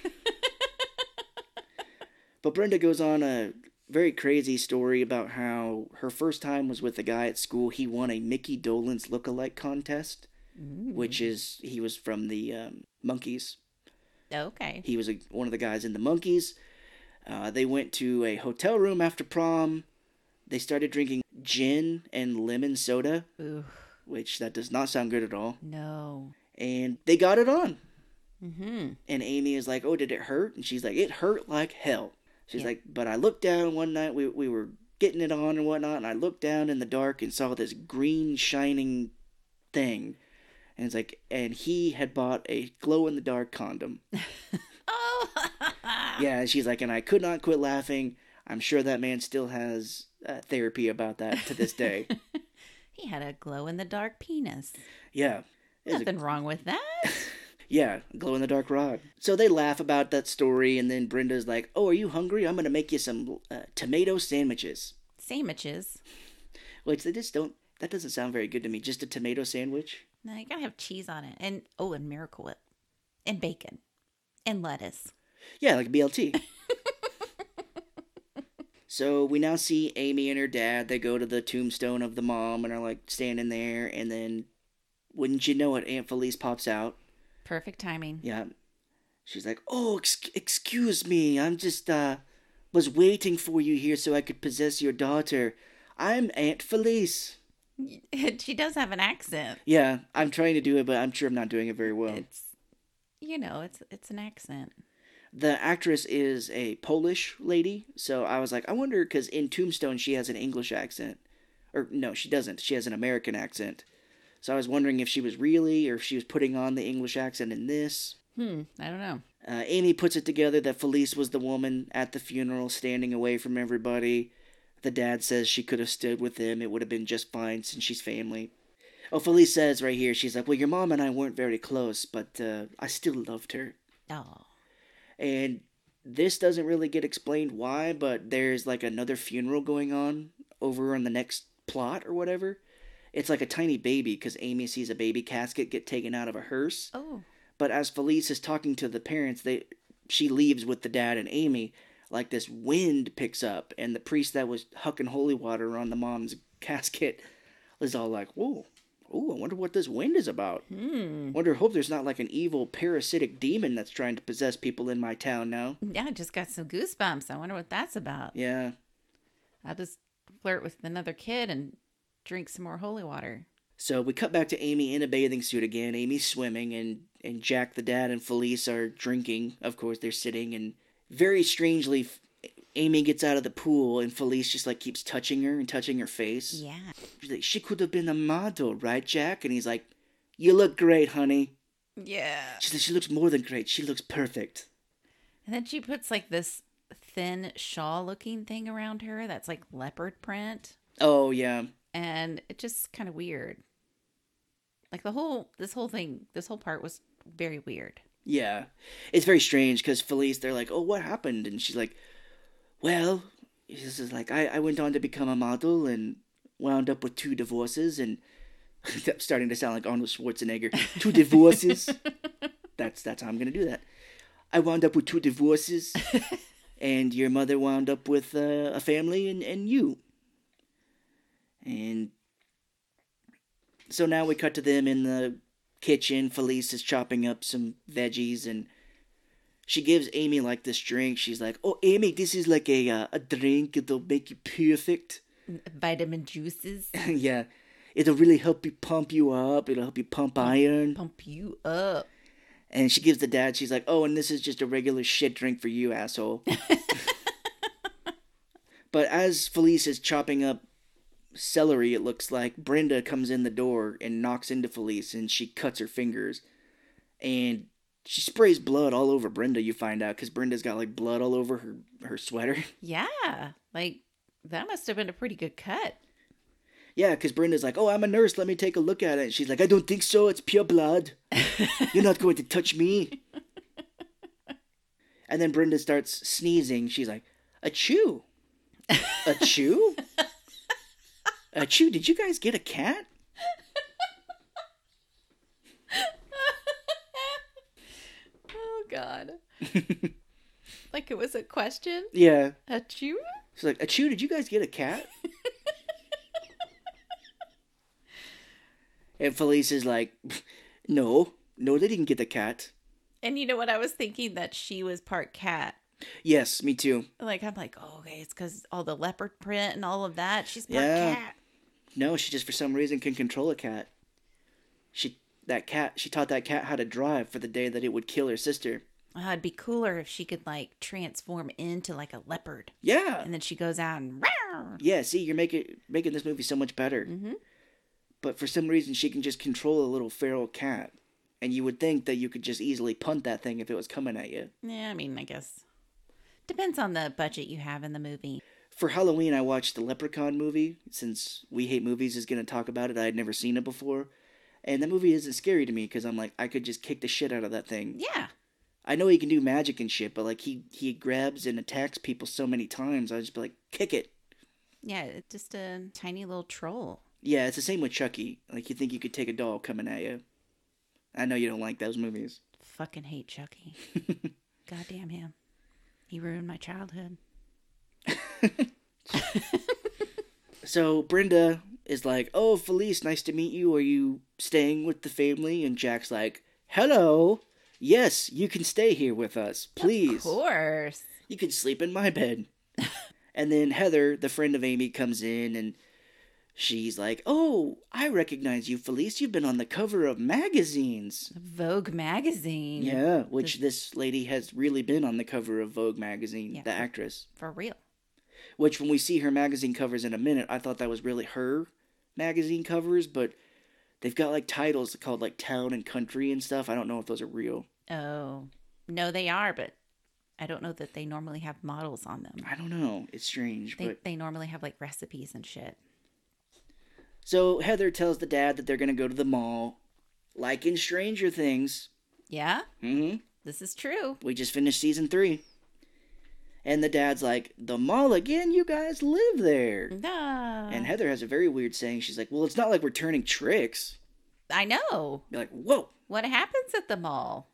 But Brenda goes on a very crazy story about how her first time was with a guy at school. He won a Mickey Dolenz lookalike contest, Ooh. which is, he was from the um, Monkees. Okay. He was a, one of the guys in the Monkees. Uh, they went to a hotel room after prom. They started drinking gin and lemon soda. Ooh. Which that does not sound good at all. No. And they got it on. Mm-hmm. And Amy is like, oh, did it hurt? And she's like, it hurt like hell. She's yeah. like, but I looked down one night, we we were getting it on and whatnot, and I looked down in the dark and saw this green shining thing. And it's like, and he had bought a glow-in-the-dark condom. Oh! Yeah, and she's like, and I could not quit laughing. I'm sure that man still has uh, therapy about that to this day. He had a glow-in-the-dark penis. Yeah. Nothing a... wrong with that. Yeah, glow-in-the-dark rod. So they laugh about that story, and then Brenda's like, oh, are you hungry? I'm going to make you some uh, tomato sandwiches. Sandwiches? Which they just don't, that doesn't sound very good to me. Just a tomato sandwich? No, you got to have cheese on it. And, oh, and Miracle Whip. And bacon. And lettuce. Yeah, like B L T. So we now see Amy and her dad. They go to the tombstone of the mom and are like standing there. And then, wouldn't you know it, Aunt Felice pops out. Perfect timing. Yeah. She's like, oh, ex- excuse me. I'm just, uh, was waiting for you here so I could possess your daughter. I'm Aunt Felice. She does have an accent. Yeah. I'm trying to do it, but I'm sure I'm not doing it very well. It's, you know, it's it's an accent. The actress is a Polish lady, so I was like, I wonder, because in Tombstone, she has an English accent. Or, no, she doesn't. She has an American accent. So I was wondering if she was really, or if she was putting on the English accent in this. Hmm, I don't know. Uh, Amy puts it together that Felice was the woman at the funeral, standing away from everybody. The dad says she could have stood with him. It would have been just fine since she's family. Oh, Felice says right here, she's like, well, your mom and I weren't very close, but uh, I still loved her. Oh. And this doesn't really get explained why, but there's like another funeral going on over on the next plot or whatever. It's like a tiny baby because Amy sees a baby casket get taken out of a hearse. Oh. But as Felice is talking to the parents, they she leaves with the dad and Amy. Like this wind picks up and the priest that was hucking holy water on the mom's casket is all like, whoa. Ooh, I wonder what this wind is about. Hmm. Wonder, hope there's not like an evil parasitic demon that's trying to possess people in my town now. Yeah, I just got some goosebumps. I wonder what that's about. Yeah. I'll just flirt with another kid and drink some more holy water. So we cut back to Amy in a bathing suit again. Amy's swimming and, and Jack, the dad, and Felice are drinking. Of course, they're sitting and very strangely, Amy gets out of the pool and Felice just like keeps touching her and touching her face. Yeah. She's like, she could have been a model, right, Jack? And he's like, you look great, honey. Yeah. She's like, she looks more than great. She looks perfect. And then she puts like this thin shawl looking thing around her that's like leopard print. Oh, yeah. And it's just kind of weird. Like the whole, this whole thing, this whole part was very weird. Yeah. It's very strange because Felice, they're like, oh, what happened? And she's like, well, this is like, I, I went on to become a model and wound up with two divorces. And I'm starting to sound like Arnold Schwarzenegger. Two divorces. that's that's how I'm going to do that. I wound up with two divorces. And your mother wound up with uh, a family and, and you. And so now we cut to them in the kitchen. Felice is chopping up some veggies, and she gives Amy like this drink. She's like, oh, Amy, this is like a uh, a drink. It'll make you perfect. Vitamin juices. Yeah. It'll really help you pump you up. It'll help you pump iron. Pump you up. And she gives the dad, she's like, oh, and this is just a regular shit drink for you, asshole. But as Felice is chopping up celery, it looks like, Brenda comes in the door and knocks into Felice, and she cuts her fingers. And she sprays blood all over Brenda, you find out, because Brenda's got, like, blood all over her, her sweater. Yeah. Like, that must have been a pretty good cut. Yeah, because Brenda's like, oh, I'm a nurse, let me take a look at it. And she's like, I don't think so, it's pure blood. You're not going to touch me. And then Brenda starts sneezing. She's like, achoo. Achoo? Achoo, did you guys get a cat? Oh, God. Like it was a question? Yeah. Achoo? She's like, achoo, did you guys get a cat? And Felice is like, no, no, they didn't get the cat. And you know what? I was thinking that she was part cat. Yes, me too. Like, I'm like, oh, okay, it's because all the leopard print and all of that. She's part yeah. cat. No, she just for some reason can control a cat. She that cat, she taught that cat how to drive for the day that it would kill her sister. Oh, it'd be cooler if she could, like, transform into, like, a leopard. Yeah. And then she goes out and... Rawr! Yeah, see, you're making making this movie so much better. Mm-hmm. But for some reason, she can just control a little feral cat. And you would think that you could just easily punt that thing if it was coming at you. Yeah, I mean, I guess. Depends on the budget you have in the movie. For Halloween, I watched the Leprechaun movie. Since We Hate Movies is going to talk about it, I had never seen it before. And that movie isn't scary to me because I'm like, I could just kick the shit out of that thing. Yeah. I know he can do magic and shit, but like he, he grabs and attacks people so many times, I'd just be like, kick it. Yeah, it's just a tiny little troll. Yeah, it's the same with Chucky. Like, you think you could take a doll coming at you. I know you don't like those movies. Fucking hate Chucky. Goddamn him. He ruined my childhood. So, Brenda is like, oh, Felice, nice to meet you. Are you staying with the family? And Jack's like, hello. Yes, you can stay here with us. Please. Of course. You can sleep in my bed. And then Heather, the friend of Amy, comes in and... she's like, oh, I recognize you, Felice. You've been on the cover of magazines. Vogue magazine. Yeah, which this, this lady has really been on the cover of Vogue magazine, yeah, the actress. For real. Which, when we see her magazine covers in a minute, I thought that was really her magazine covers, but they've got, like, titles called, like, Town and Country and stuff. I don't know if those are real. Oh. No, they are, but I don't know that they normally have models on them. I don't know. It's strange. They, but... they normally have, like, recipes and shit. So Heather tells the dad that they're going to go to the mall, like in Stranger Things. Yeah? Mm-hmm. This is true. We just finished season three. And the dad's like, the mall again? You guys live there. Nah. And Heather has a very weird saying. She's like, well, it's not like we're turning tricks. I know. You're like, whoa. What happens at the mall?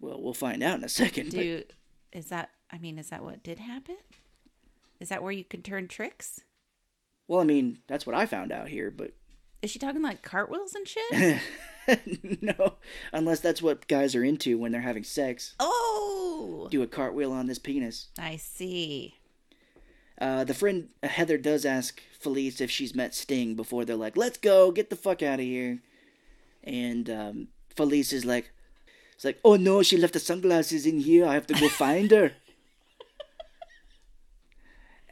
Well, we'll find out in a second. Dude, but... is that, I mean, is that what did happen? Is that where you can turn tricks? Well, I mean, that's what I found out here, but... is she talking like cartwheels and shit? No, unless that's what guys are into when they're having sex. Oh! Do a cartwheel on this penis. I see. Uh, the friend, Heather, does ask Felice if she's met Sting before. They're like, let's go, get the fuck out of here. And um, Felice is like, it's like, oh no, she left the sunglasses in here, I have to go find her.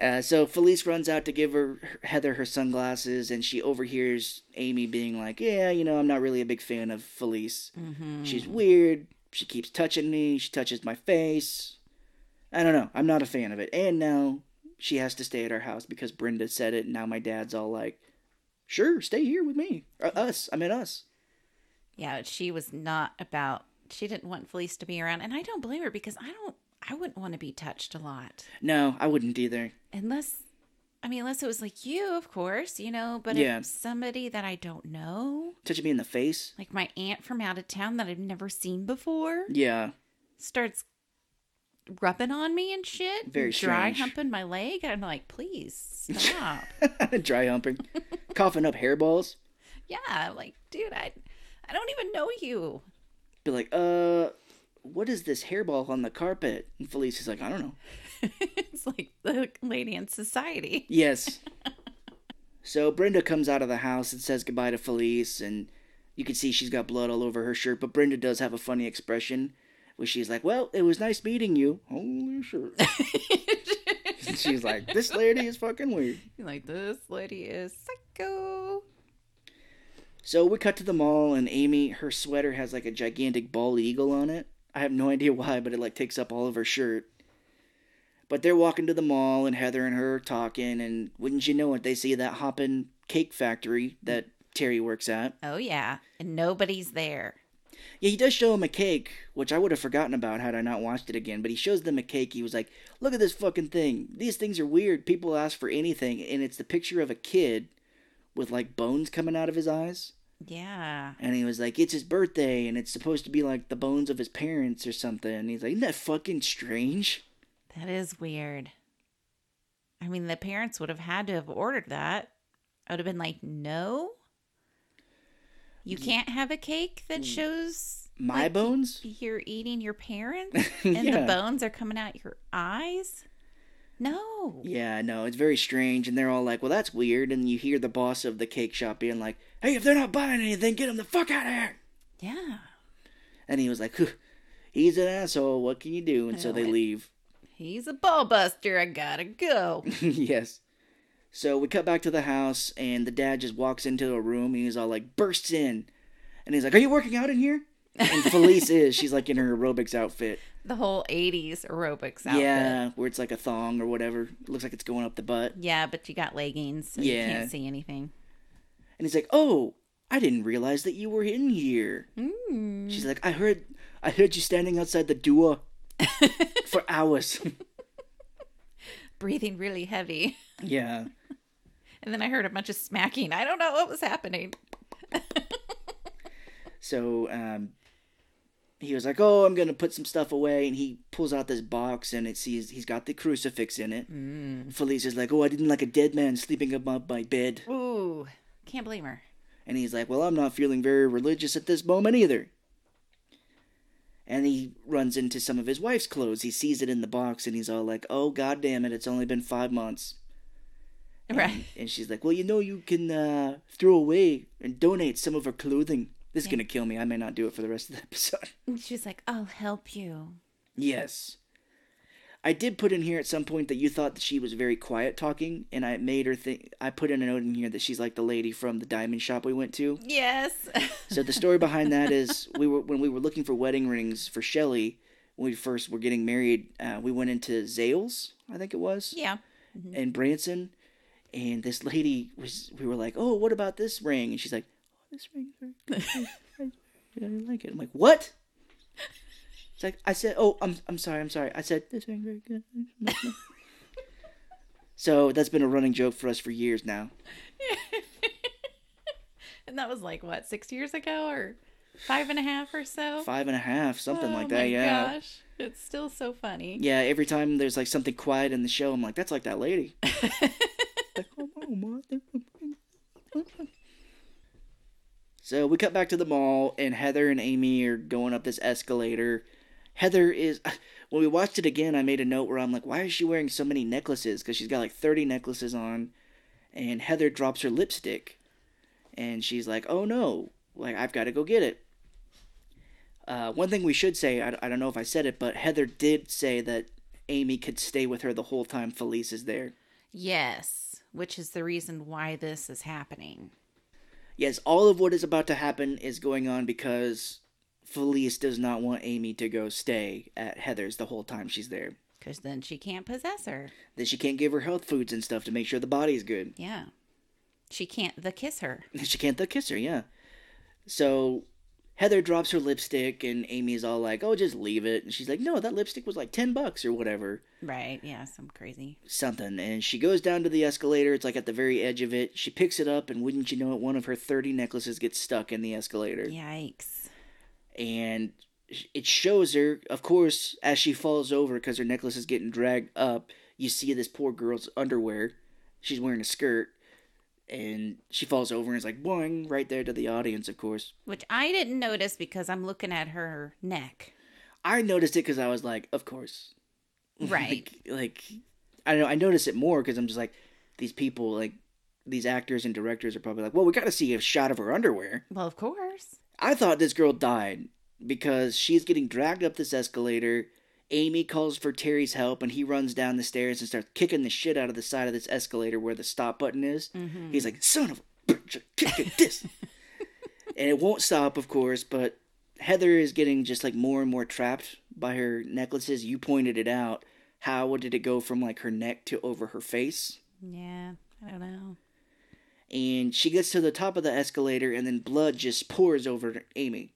Uh, so Felice runs out to give her Heather her sunglasses, and she overhears Amy being like, yeah, you know, I'm not really a big fan of Felice. Mm-hmm. She's weird. She keeps touching me. She touches my face. I don't know. I'm not a fan of it. And now she has to stay at our house because Brenda said it, and now my dad's all like, sure, stay here with me. Or us. I mean, us. yeah, she was not about, she didn't want Felice to be around. And I don't blame her, because I don't, I wouldn't want to be touched a lot. No, I wouldn't either. Unless, I mean, unless it was like you, of course, you know, but yeah. If somebody that I don't know. Touching me in the face. Like my aunt from out of town that I've never seen before. Yeah. Starts rubbing on me and shit. Very strange. Dry humping my leg. I'm like, please stop. Dry humping. Coughing up hairballs. Yeah. Like, dude, I, I don't even know you. Be like, uh... what is this hairball on the carpet? And Felice is like, I don't know. It's like the lady in Society. Yes. So Brenda comes out of the house and says goodbye to Felice. And you can see she's got blood all over her shirt. But Brenda does have a funny expression where she's like, well, it was nice meeting you. Holy shit. And she's like, this lady is fucking weird. You're like, this lady is psycho. So we cut to the mall, and Amy, her sweater has like a gigantic bald eagle on it. I have no idea why, but it, like, takes up all of her shirt. But they're walking to the mall, and Heather and her are talking, and wouldn't you know it, they see that hoppin' cake factory that Terry works at. Oh, yeah. And nobody's there. Yeah, he does show them a cake, which I would have forgotten about had I not watched it again, but he shows them a cake. He was like, look at this fucking thing. These things are weird. People ask for anything, and it's the picture of a kid with, like, bones coming out of his eyes. Yeah. And he was like, it's his birthday, and it's supposed to be like the bones of his parents or something. And he's like, isn't that fucking strange? That is weird. I mean, the parents would have had to have ordered that. I would have been like, no. You can't have a cake that shows... my like, bones? You're eating your parents, and yeah. The bones are coming out your eyes? No. Yeah, no, it's very strange. And they're all like, well, that's weird. And you hear the boss of the cake shop being like, hey, if they're not buying anything, get them the fuck out of here. Yeah. And he was like, he's an asshole. What can you do? And so they leave. He's a ball buster. I gotta go. Yes. So we cut back to the house, and the dad just walks into a room. He's all like, bursts in. And he's like, are you working out in here? And Felice is. She's like in her aerobics outfit. The whole eighties aerobics outfit. Yeah, where it's like a thong or whatever. It looks like it's going up the butt. Yeah, but you got leggings, so yeah. You can't see anything. And he's like, oh, I didn't realize that you were in here. Mm. She's like, I heard I heard you standing outside the door for hours. Breathing really heavy. Yeah. And then I heard a bunch of smacking. I don't know what was happening. So, um... he was like, oh, I'm going to put some stuff away. And he pulls out this box, and it sees he's got the crucifix in it. Mm. Felice is like, oh, I didn't like a dead man sleeping above my bed. Ooh, can't blame her. And he's like, well, I'm not feeling very religious at this moment either. And he runs into some of his wife's clothes. He sees it in the box, and he's all like, oh, God damn it. It's only been five months. Right. And, and she's like, well, you know, you can uh, throw away and donate some of her clothing. This is yeah. going to kill me. I may not do it for the rest of the episode. She's like, I'll help you. Yes. I did put in here at some point that you thought that she was very quiet talking, and I made her think... I put in a note in here that she's like the lady from the diamond shop we went to. Yes. So the story behind that is we were when we were looking for wedding rings for Shelley, when we first were getting married, uh, we went into Zales, I think it was. Yeah. Mm-hmm. In Branson. And this lady was... we were like, oh, what about this ring? And she's like... this ring is very good. I didn't like it. I'm like, what? It's like, I said, oh, I'm I'm sorry, I'm sorry. I said, this ring is very good. So that's been a running joke for us for years now. And that was like, what, six years ago or five and a half or so? Five and a half, something oh, like that, yeah. Oh my gosh, it's still so funny. Yeah, every time there's like something quiet in the show, I'm like, that's like that lady. Like, oh, my, oh, my. So we cut back to the mall, and Heather and Amy are going up this escalator. Heather is... when we watched it again, I made a note where I'm like, why is she wearing so many necklaces? Because she's got like thirty necklaces on, and Heather drops her lipstick. And she's like, oh no, like I've got to go get it. Uh, one thing we should say, I, I don't know if I said it, but Heather did say that Amy could stay with her the whole time Felice is there. Yes, which is the reason why this is happening. Yes, all of what is about to happen is going on because Felice does not want Amy to go stay at Heather's the whole time she's there. Because then she can't possess her. Then she can't give her health foods and stuff to make sure the body's good. Yeah. She can't the kiss her. She can't the kiss her, yeah. So Heather drops her lipstick, and Amy's all like, oh, just leave it. And she's like, no, that lipstick was like ten bucks or whatever. Right, yeah, some crazy. Something. And she goes down to the escalator. It's like at the very edge of it. She picks it up, and wouldn't you know it, one of her thirty necklaces gets stuck in the escalator. Yikes. And it shows her, of course, as she falls over because her necklace is getting dragged up, you see this poor girl's underwear. She's wearing a skirt. And she falls over and is like, boing, right there to the audience, of course. Which I didn't notice because I'm looking at her neck. I noticed it because I was like, of course. Right. like, like, I don't know, I noticed it more because I'm just like, these people, like, these actors and directors are probably like, well, we got to see a shot of her underwear. Well, of course. I thought this girl died because she's getting dragged up this escalator. Amy calls for Terry's help, and he runs down the stairs and starts kicking the shit out of the side of this escalator where the stop button is. Mm-hmm. He's like, son of a bitch, kick at this. And it won't stop, of course, but Heather is getting just like more and more trapped by her necklaces. You pointed it out. How did it go from like her neck to over her face? Yeah, I don't know. And she gets to the top of the escalator, and then blood just pours over Amy.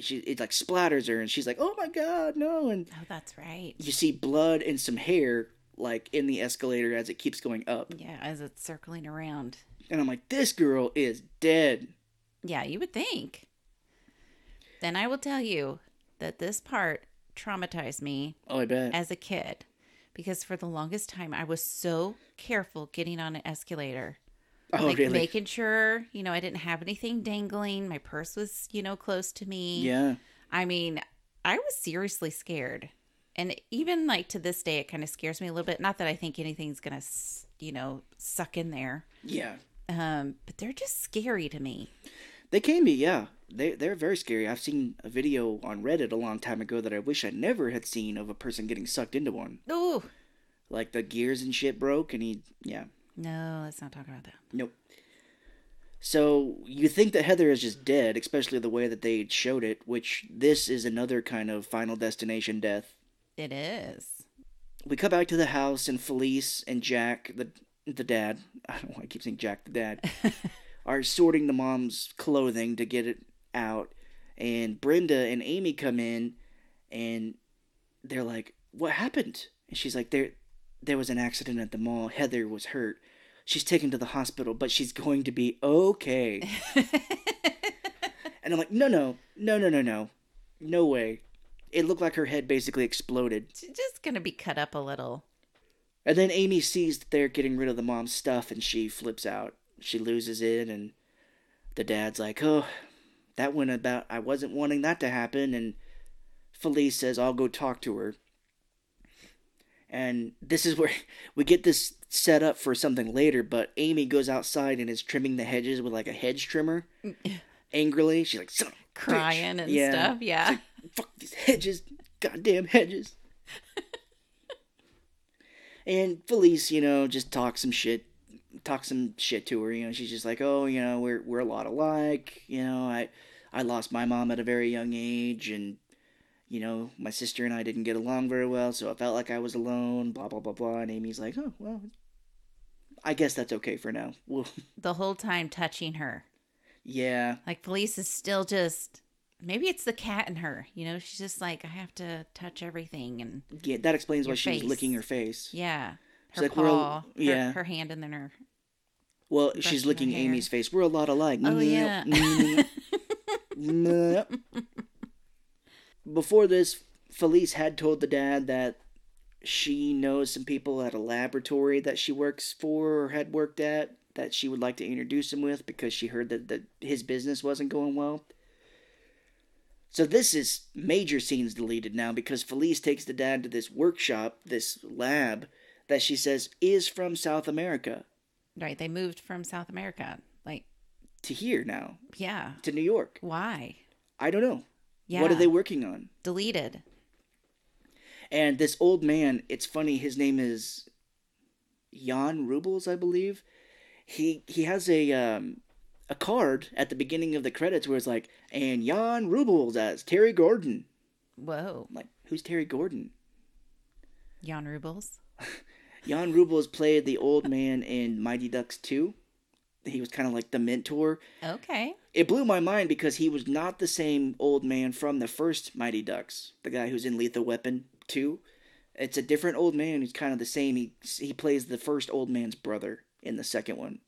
She, it like splatters her, and she's like, oh my god, no. And oh, that's right, you see blood and some hair like in the escalator as it keeps going up, yeah, as it's circling around. And I'm like, this girl is dead. Yeah, you would think. Then I will tell you that this part traumatized me. Oh, I bet. As a kid, because for the longest time I was so careful getting on an escalator. Oh, like, really? Making sure, you know, I didn't have anything dangling. My purse was, you know, close to me. Yeah. I mean, I was seriously scared. And even, like, to this day, it kind of scares me a little bit. Not that I think anything's going to, you know, suck in there. Yeah. Um, but they're just scary to me. They can be, yeah. They, they're very scary. I've seen a video on Reddit a long time ago that I wish I never had seen of a person getting sucked into one. Ooh. Like, the gears and shit broke, and he, yeah. No, let's not talk about that. Nope. So you think that Heather is just dead, especially the way that they showed it, which this is another kind of Final Destination death. It is. We come back to the house, and Felice and Jack, the the dad, I don't want to keep saying Jack the dad, are sorting the mom's clothing to get it out. And Brenda and Amy come in, and they're like, what happened? And she's like, they're... there was an accident at the mall. Heather was hurt. She's taken to the hospital, but she's going to be okay. And I'm like, no, no, no, no, no, no. No way. It looked like her head basically exploded. She's just going to be cut up a little. And then Amy sees that they're getting rid of the mom's stuff, and she flips out. She loses it, and the dad's like, oh, that went about. I wasn't wanting that to happen. And Felice says, I'll go talk to her. And this is where we get this set up for something later, but Amy goes outside and is trimming the hedges with, like, a hedge trimmer. Angrily. She's like, son of a bitch. Crying and yeah. stuff, yeah. Like, fuck these hedges. Goddamn hedges. And Felice, you know, just talks some shit. Talks some shit to her, you know. She's just like, oh, you know, we're we're a lot alike. You know, I, I lost my mom at a very young age, and... you know, my sister and I didn't get along very well, so I felt like I was alone, blah, blah, blah, blah. And Amy's like, oh, well, I guess that's okay for now. We'll... The whole time touching her. Yeah. Like, Felice is still just, maybe it's the cat in her, you know? She's just like, I have to touch everything. And yeah, that explains why she was licking her face. Yeah. Her like, paw, a... yeah. Her, her hand, and then her... well, she's licking Amy's face. We're a lot alike. Oh, yeah. Before this, Felice had told the dad that she knows some people at a laboratory that she works for or had worked at that she would like to introduce him with because she heard that the, his business wasn't going well. So this is major scenes deleted now because Felice takes the dad to this workshop, this lab, that she says is from South America. Right, they moved from South America. like To here now. Yeah. To New York. Why? I don't know. Yeah. What are they working on? Deleted. And this old man, it's funny, his name is Jan Rubeš, I believe. He he has a um, a card at the beginning of the credits where it's like, and Jan Rubeš as Terry Gordon. Whoa. I'm like, who's Terry Gordon? Jan Rubeš. Jan Rubeš played the old man in Mighty Ducks two. He was kind of like the mentor. Okay. It blew my mind because he was not the same old man from the first Mighty Ducks, the guy who's in Lethal Weapon two. It's a different old man who's kind of the same. He he plays the first old man's brother in the second one.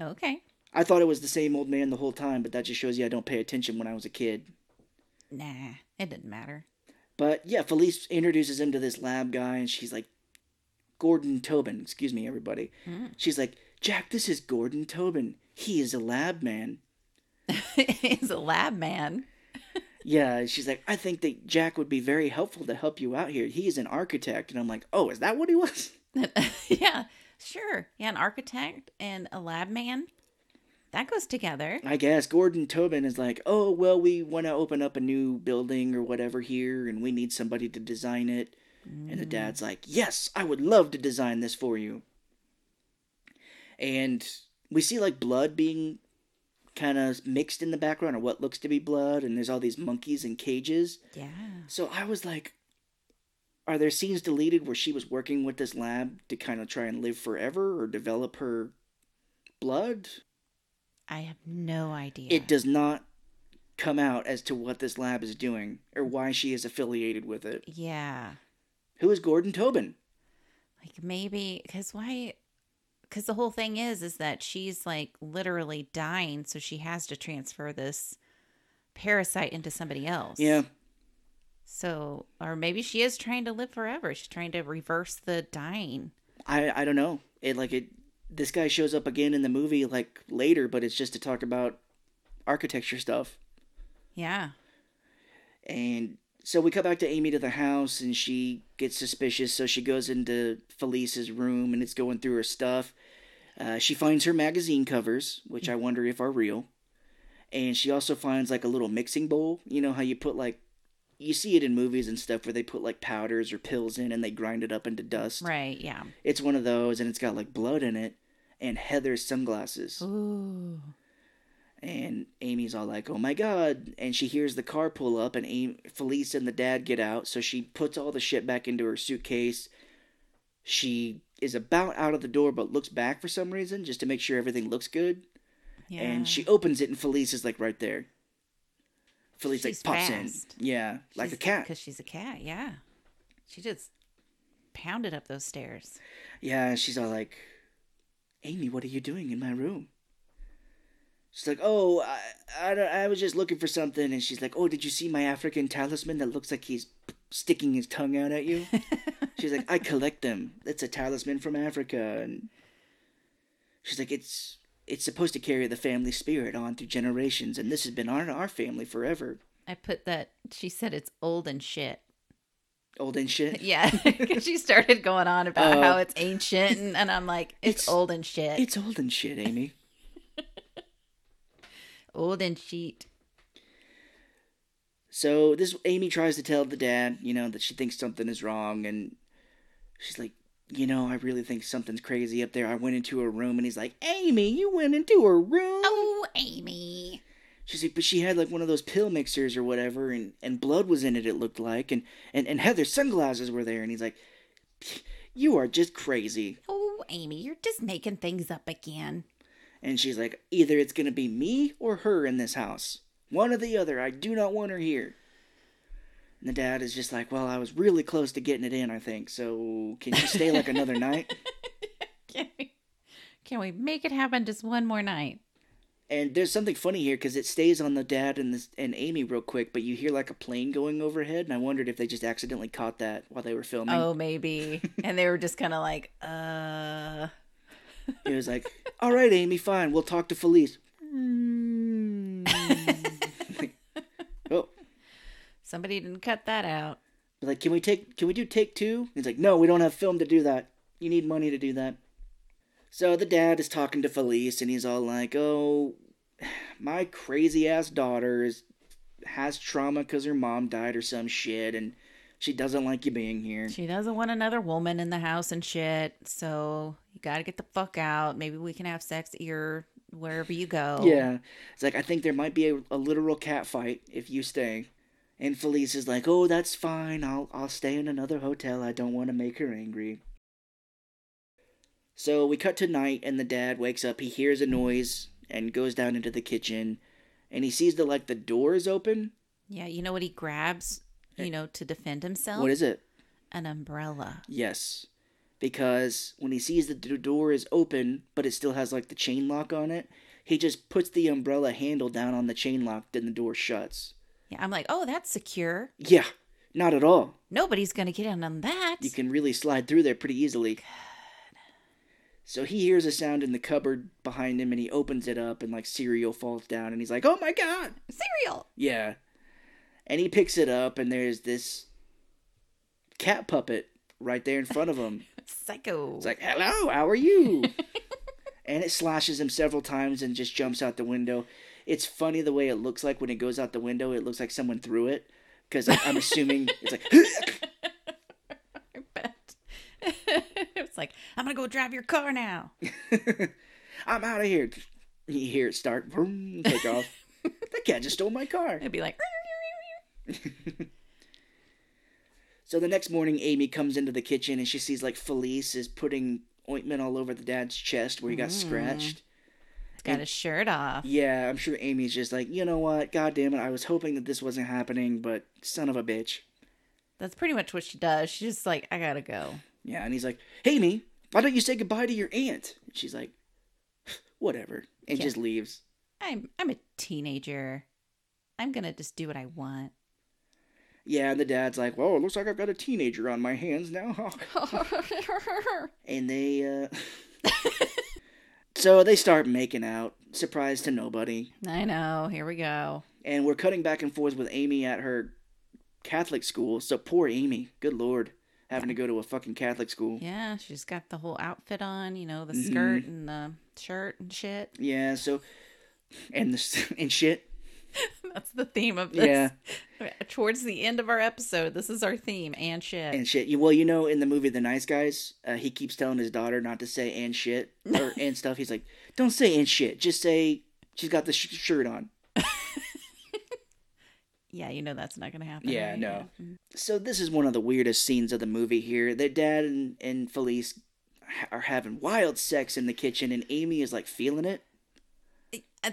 Okay. I thought it was the same old man the whole time, but that just shows you I don't pay attention when I was a kid. Nah, it didn't matter. But yeah, Felice introduces him to this lab guy, and she's like, Gordon Tobin, excuse me, everybody. Mm. She's like, Jack, this is Gordon Tobin. He is a lab man. He's a lab man. Yeah, she's like, I think that Jack would be very helpful to help you out here. He is an architect. And I'm like, oh, is that what he was? Yeah, sure. Yeah, an architect and a lab man. That goes together. I guess. Gordon Tobin is like, oh, well, we want to open up a new building or whatever here, and we need somebody to design it. Mm. And the dad's like, yes, I would love to design this for you. And we see, like, blood being kind of mixed in the background, or what looks to be blood, and there's all these monkeys in cages. Yeah. So I was like, are there scenes deleted where she was working with this lab to kind of try and live forever or develop her blood? I have no idea. It does not come out as to what this lab is doing or why she is affiliated with it. Yeah. Who is Gordon Tobin? Like, maybe, because why, because the whole thing is, is that she's like literally dying. So she has to transfer this parasite into somebody else. Yeah. So, or maybe she is trying to live forever. She's trying to reverse the dying. I, I don't know. It like it. This guy shows up again in the movie, like, later, but it's just to talk about architecture stuff. Yeah. And so we come back to Amy to the house, and she gets suspicious, so she goes into Felice's room, and it's going through her stuff. Uh, she finds her magazine covers, which I wonder if are real. And she also finds, like, a little mixing bowl. You know how you put, like, you see it in movies and stuff where they put, like, powders or pills in and they grind it up into dust. Right, yeah. It's one of those, and it's got, like, blood in it and Heather's sunglasses. Ooh. And Amy's all like, oh, my God. And she hears the car pull up, and Amy, Felice and the dad get out, so she puts all the shit back into her suitcase. She is about out of the door but looks back for some reason just to make sure everything looks good. Yeah. And she opens it, and Felice is, like, right there. Felice she's like pops fast. in, yeah, she's, like a cat. Because she's a cat, yeah. She just pounded up those stairs. Yeah, she's all like, Amy, what are you doing in my room? She's like, oh, I, I, I was just looking for something. And she's like, oh, did you see my African talisman that looks like he's sticking his tongue out at you? She's like, I collect them. It's a talisman from Africa. And she's like, it's... It's supposed to carry the family spirit on through generations, and this has been on our family forever. I put that, she said it's old and shit. Old and shit? Yeah, because she started going on about uh, how it's ancient, and, and I'm like, it's, it's old and shit. It's old and shit, Amy. Old and sheet. So this Amy tries to tell the dad, you know, that she thinks something is wrong, and she's like, you know, I really think something's crazy up there. I went into her room, and he's like, Amy, you went into her room? Oh, Amy. She's like, but she had, like, one of those pill mixers or whatever, and, and blood was in it, it looked like, and, and, and Heather's sunglasses were there. And he's like, you are just crazy. Oh, Amy, you're just making things up again. And she's like, either it's going to be me or her in this house. One or the other. I do not want her here. And the dad is just like, well, I was really close to getting it in, I think. So can you stay like another night? Can we, can we make it happen just one more night? And there's something funny here because it stays on the dad and this, and Amy real quick. But you hear like a plane going overhead. And I wondered if they just accidentally caught that while they were filming. Oh, maybe. And they were just kind of like, uh. It was like, all right, Amy, fine. We'll talk to Felice. Oh. Somebody didn't cut that out. Like, can we take, can we do take two? He's like, no, we don't have film to do that. You need money to do that. So the dad is talking to Felice, and he's all like, oh, my crazy-ass daughter is, has trauma because her mom died or some shit, and she doesn't like you being here. She doesn't want another woman in the house and shit, so you gotta get the fuck out. Maybe we can have sex here, wherever you go. Yeah. It's like, I think there might be a, a literal cat fight if you stay. And Felice is like, oh, that's fine. I'll I'll stay in another hotel. I don't want to make her angry. So we cut to night, and the dad wakes up. He hears a noise and goes down into the kitchen. and he sees that, like, the door is open. Yeah, you know what he grabs, you it, know, to defend himself? What is it? An umbrella. Yes, because when he sees that the door is open, but it still has, like, the chain lock on it, he just puts the umbrella handle down on the chain lock, then the door shuts. Yeah, I'm like, oh, that's secure. Yeah, not at all. Nobody's going to get in on that. You can really slide through there pretty easily. God. So he hears a sound in the cupboard behind him, and he opens it up, and, like, cereal falls down, and he's like, oh, my God. Cereal. Yeah. And he picks it up, and there's this cat puppet right there in front of him. Psycho. It's like, hello, how are you? And it slashes him several times and just jumps out the window. It's funny the way it looks like when it goes out the window. It looks like someone threw it, because like, I'm assuming it's like... I bet. It's like, I'm going to go drive your car now. I'm out of here. You hear it start, vroom, take off. That cat just stole my car. It'd be like... So the next morning, Amy comes into the kitchen and she sees like Felice is putting ointment all over the dad's chest where he got mm. scratched. He's got and, his shirt off. Yeah, I'm sure Amy's just like, you know what? God damn it. I was hoping that this wasn't happening, but son of a bitch. That's pretty much what she does. She's just like, I gotta go. Yeah, and he's like, hey, Amy, why don't you say goodbye to your aunt? And she's like, whatever. And yeah. just leaves. I'm I'm a teenager. I'm gonna just do what I want. Yeah, and the dad's like, "Whoa, it looks like I've got a teenager on my hands now." And they, uh... so they start making out. Surprise to nobody. I know. Here we go. And we're cutting back and forth with Amy at her Catholic school. So poor Amy. Good Lord. Having yeah. to go to a fucking Catholic school. Yeah, she's got the whole outfit on, you know, the mm-hmm. skirt and the shirt and shit. Yeah, so, and the, and shit. That's the theme of this. Yeah. Towards the end of our episode, this is our theme, and shit. And shit. Well, you know, in the movie The Nice Guys, uh, he keeps telling his daughter not to say and shit or and stuff. He's like, don't say and shit. Just say she's got the sh- shirt on. Yeah, you know that's not going to happen. Yeah, right? no. Mm-hmm. So this is one of the weirdest scenes of the movie here. Their dad and, and Felice are having wild sex in the kitchen, and Amy is like feeling it.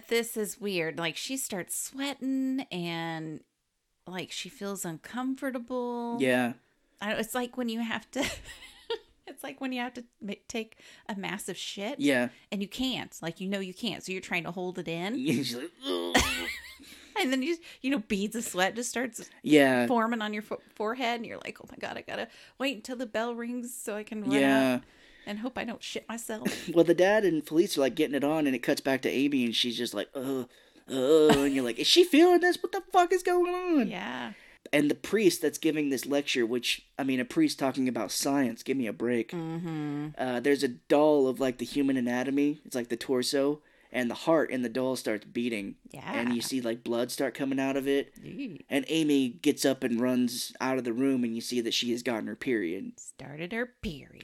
This is weird. Like, she starts sweating and, like, she feels uncomfortable. Yeah. I don't, it's like when you have to, it's like when you have to take a massive shit. Yeah. And you can't. Like, you know you can't. So you're trying to hold it in. She's like, and then, you you know, beads of sweat just starts yeah. forming on your fo- forehead. And you're like, oh, my God, I got to wait until the bell rings so I can run yeah. up. And hope I don't shit myself. Well, the dad and Felice are like getting it on, and it cuts back to Amy, and she's just like, oh, oh. And you're like, is she feeling this? What the fuck is going on? Yeah. And the priest that's giving this lecture, which, I mean, a priest talking about science, give me a break. Mm-hmm. Uh, there's a doll of like the human anatomy. It's like the torso, and the heart in the doll starts beating. Yeah. And you see like blood start coming out of it. Ew. And Amy gets up and runs out of the room, and you see that she has gotten her period. Started her period.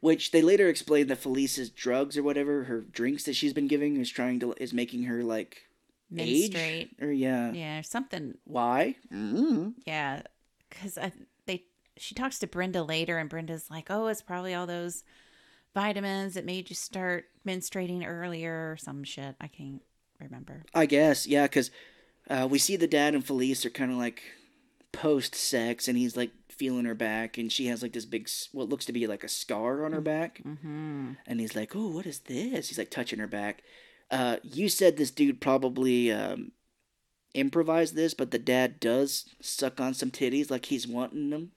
Which they later explain that Felice's drugs or whatever, her drinks that she's been giving, is trying to is making her like age or yeah, yeah, or something. Why? Mm-hmm. Yeah, because they she talks to Brenda later, and Brenda's like, "Oh, it's probably all those vitamins that made you start menstruating earlier or some shit." I can't remember. I guess yeah, because uh, we see the dad and Felice are kind of like post sex, and he's like feeling her back, and she has like this big what looks to be like a scar on her back mm-hmm. and he's like, oh, what is this? He's like touching her back. Uh you said this dude probably um improvised this, but the dad does suck on some titties like he's wanting them.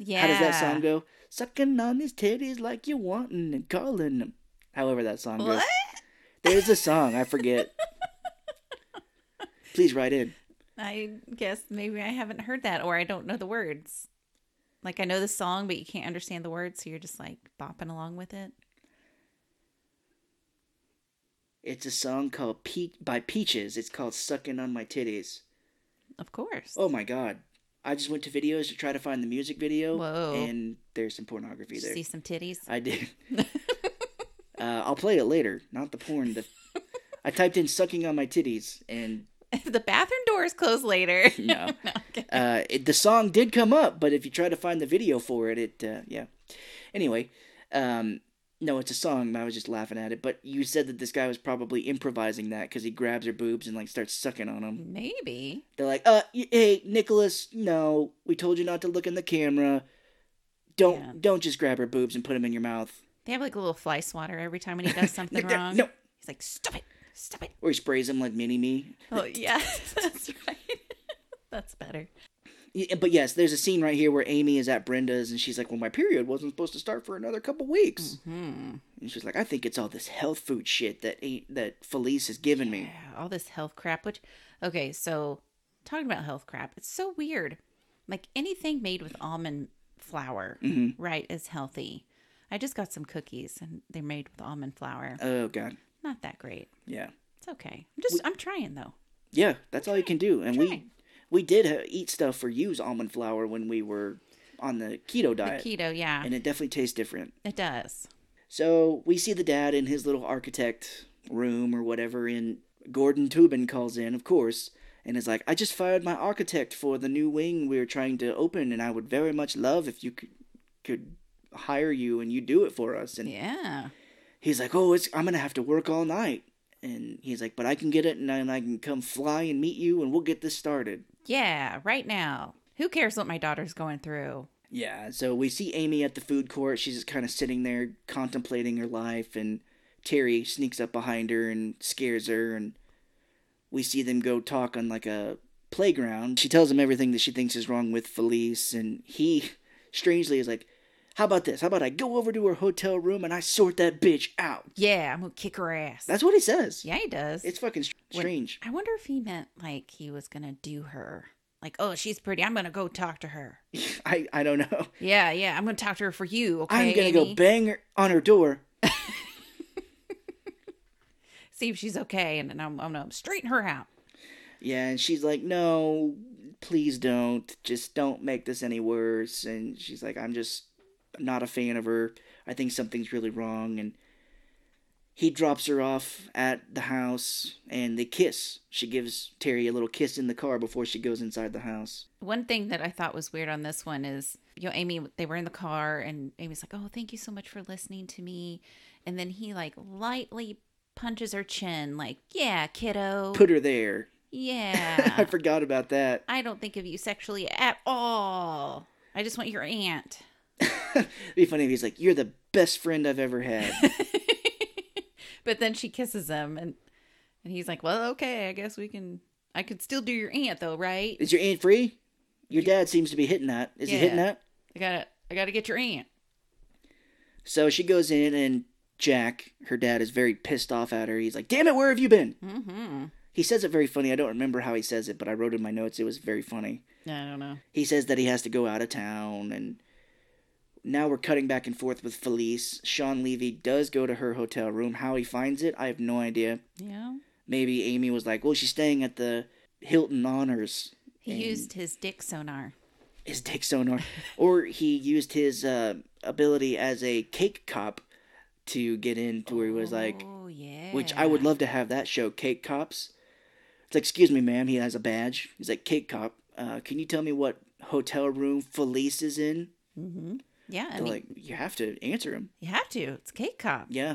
Yeah, how does that song go? Sucking on his titties like you're wanting and calling them, however that song what? goes. There's a song, I forget. Please write in. I guess maybe I haven't heard that, or I don't know the words. Like, I know the song, but you can't understand the words, so you're just, like, bopping along with it. It's a song called Pe- by Peaches. It's called Suckin' on My Titties. Of course. Oh, my God. I just went to videos to try to find the music video. Whoa. And there's some pornography there. Did you see some titties? I did. uh, I'll play it later. Not the porn. The... I typed in Sucking on My Titties, and... The bathroom door is closed later. No. no okay. uh, it, the song did come up, but if you try to find the video for it, it, uh, yeah. Anyway, um, No, it's a song, and I was just laughing at it. But you said that this guy was probably improvising that because he grabs her boobs and, like, starts sucking on them. Maybe. They're like, uh, hey, Nicholas, no, we told you not to look in the camera. Don't yeah. don't just grab her boobs and put them in your mouth. They have, like, a little fly swatter every time when he does something no, wrong. No. He's like, stop it, stop it. Or he sprays him like Mini-Me. Oh, yeah, that's right. That's better. But yes, there's a scene right here where Amy is at Brenda's and she's like, well, my period wasn't supposed to start for another couple weeks. Mm-hmm. And she's like, I think it's all this health food shit that that Felice has given me. Yeah, all this health crap. Which, okay, so talking about health crap, it's so weird. Like anything made with almond flour, mm-hmm. right, is healthy. I just got some cookies and they're made with almond flour. Oh, God. Not that great. Yeah. It's okay. I'm just, we, I'm trying though. Yeah, that's all you can do. And we... We did eat stuff or use almond flour when we were on the keto diet. The keto, yeah. And it definitely tastes different. It does. So we see the dad in his little architect room or whatever, and Gordon Tobin calls in, of course, and is like, I just fired my architect for the new wing we were trying to open, and I would very much love if you could, could hire you and you do it for us. And yeah. He's like, oh, it's, I'm going to have to work all night. And he's like, but I can get it, and I, and I can come fly and meet you, and we'll get this started. Yeah, right now. Who cares what my daughter's going through? Yeah, so we see Amy at the food court. She's just kind of sitting there contemplating her life, and Terry sneaks up behind her and scares her, and we see them go talk on, like, a playground. She tells him everything that she thinks is wrong with Felice, and he, strangely, is like, how about this? How about I go over to her hotel room and I sort that bitch out? Yeah, I'm going to kick her ass. That's what he says. Yeah, he does. It's fucking st- strange. When, I wonder if he meant like he was going to do her. Like, oh, she's pretty. I'm going to go talk to her. I, I don't know. Yeah, yeah. I'm going to talk to her for you, okay? I'm going to go bang her on her door. See if she's okay. And then I'm, I'm going to straighten her out. Yeah, and she's like, no, please don't. Just don't make this any worse. And she's like, I'm just... not a fan of her. I think something's really wrong. And he drops her off at the house and they kiss. She gives Terry a little kiss in the car before she goes inside the house. One thing that I thought was weird on this one is, you know, Amy, they were in the car and Amy's like, oh, thank you so much for listening to me. And then he like lightly punches her chin like, yeah, kiddo. Put her there. Yeah. I forgot about that. I don't think of you sexually at all. I just want your aunt. It'd be funny if he's like, you're the best friend I've ever had. But then she kisses him and and he's like, well, okay, I guess we can, I could still do your aunt though, right? Is your aunt free? Your dad seems to be hitting that. Is yeah. he hitting that? I gotta, I gotta get your aunt. So she goes in and Jack, her dad, is very pissed off at her. He's like, damn it, where have you been? Mm-hmm. He says it very funny. I don't remember how he says it, but I wrote in my notes, it was very funny. I don't know. He says that he has to go out of town and... Now we're cutting back and forth with Felice. Shawn Levy does go to her hotel room. How he finds it, I have no idea. Yeah. Maybe Amy was like, well, she's staying at the Hilton Honors. He used his dick sonar. His dick sonar. Or he used his uh, ability as a cake cop to get in to where he was like... Oh, yeah. Which I would love to have that show, Cake Cops. It's like, excuse me, ma'am. He has a badge. He's like, Cake Cop, uh, can you tell me what hotel room Felice is in? Mm-hmm. Yeah, I mean, like, you have to answer him. You have to. It's Cake Cop. Yeah.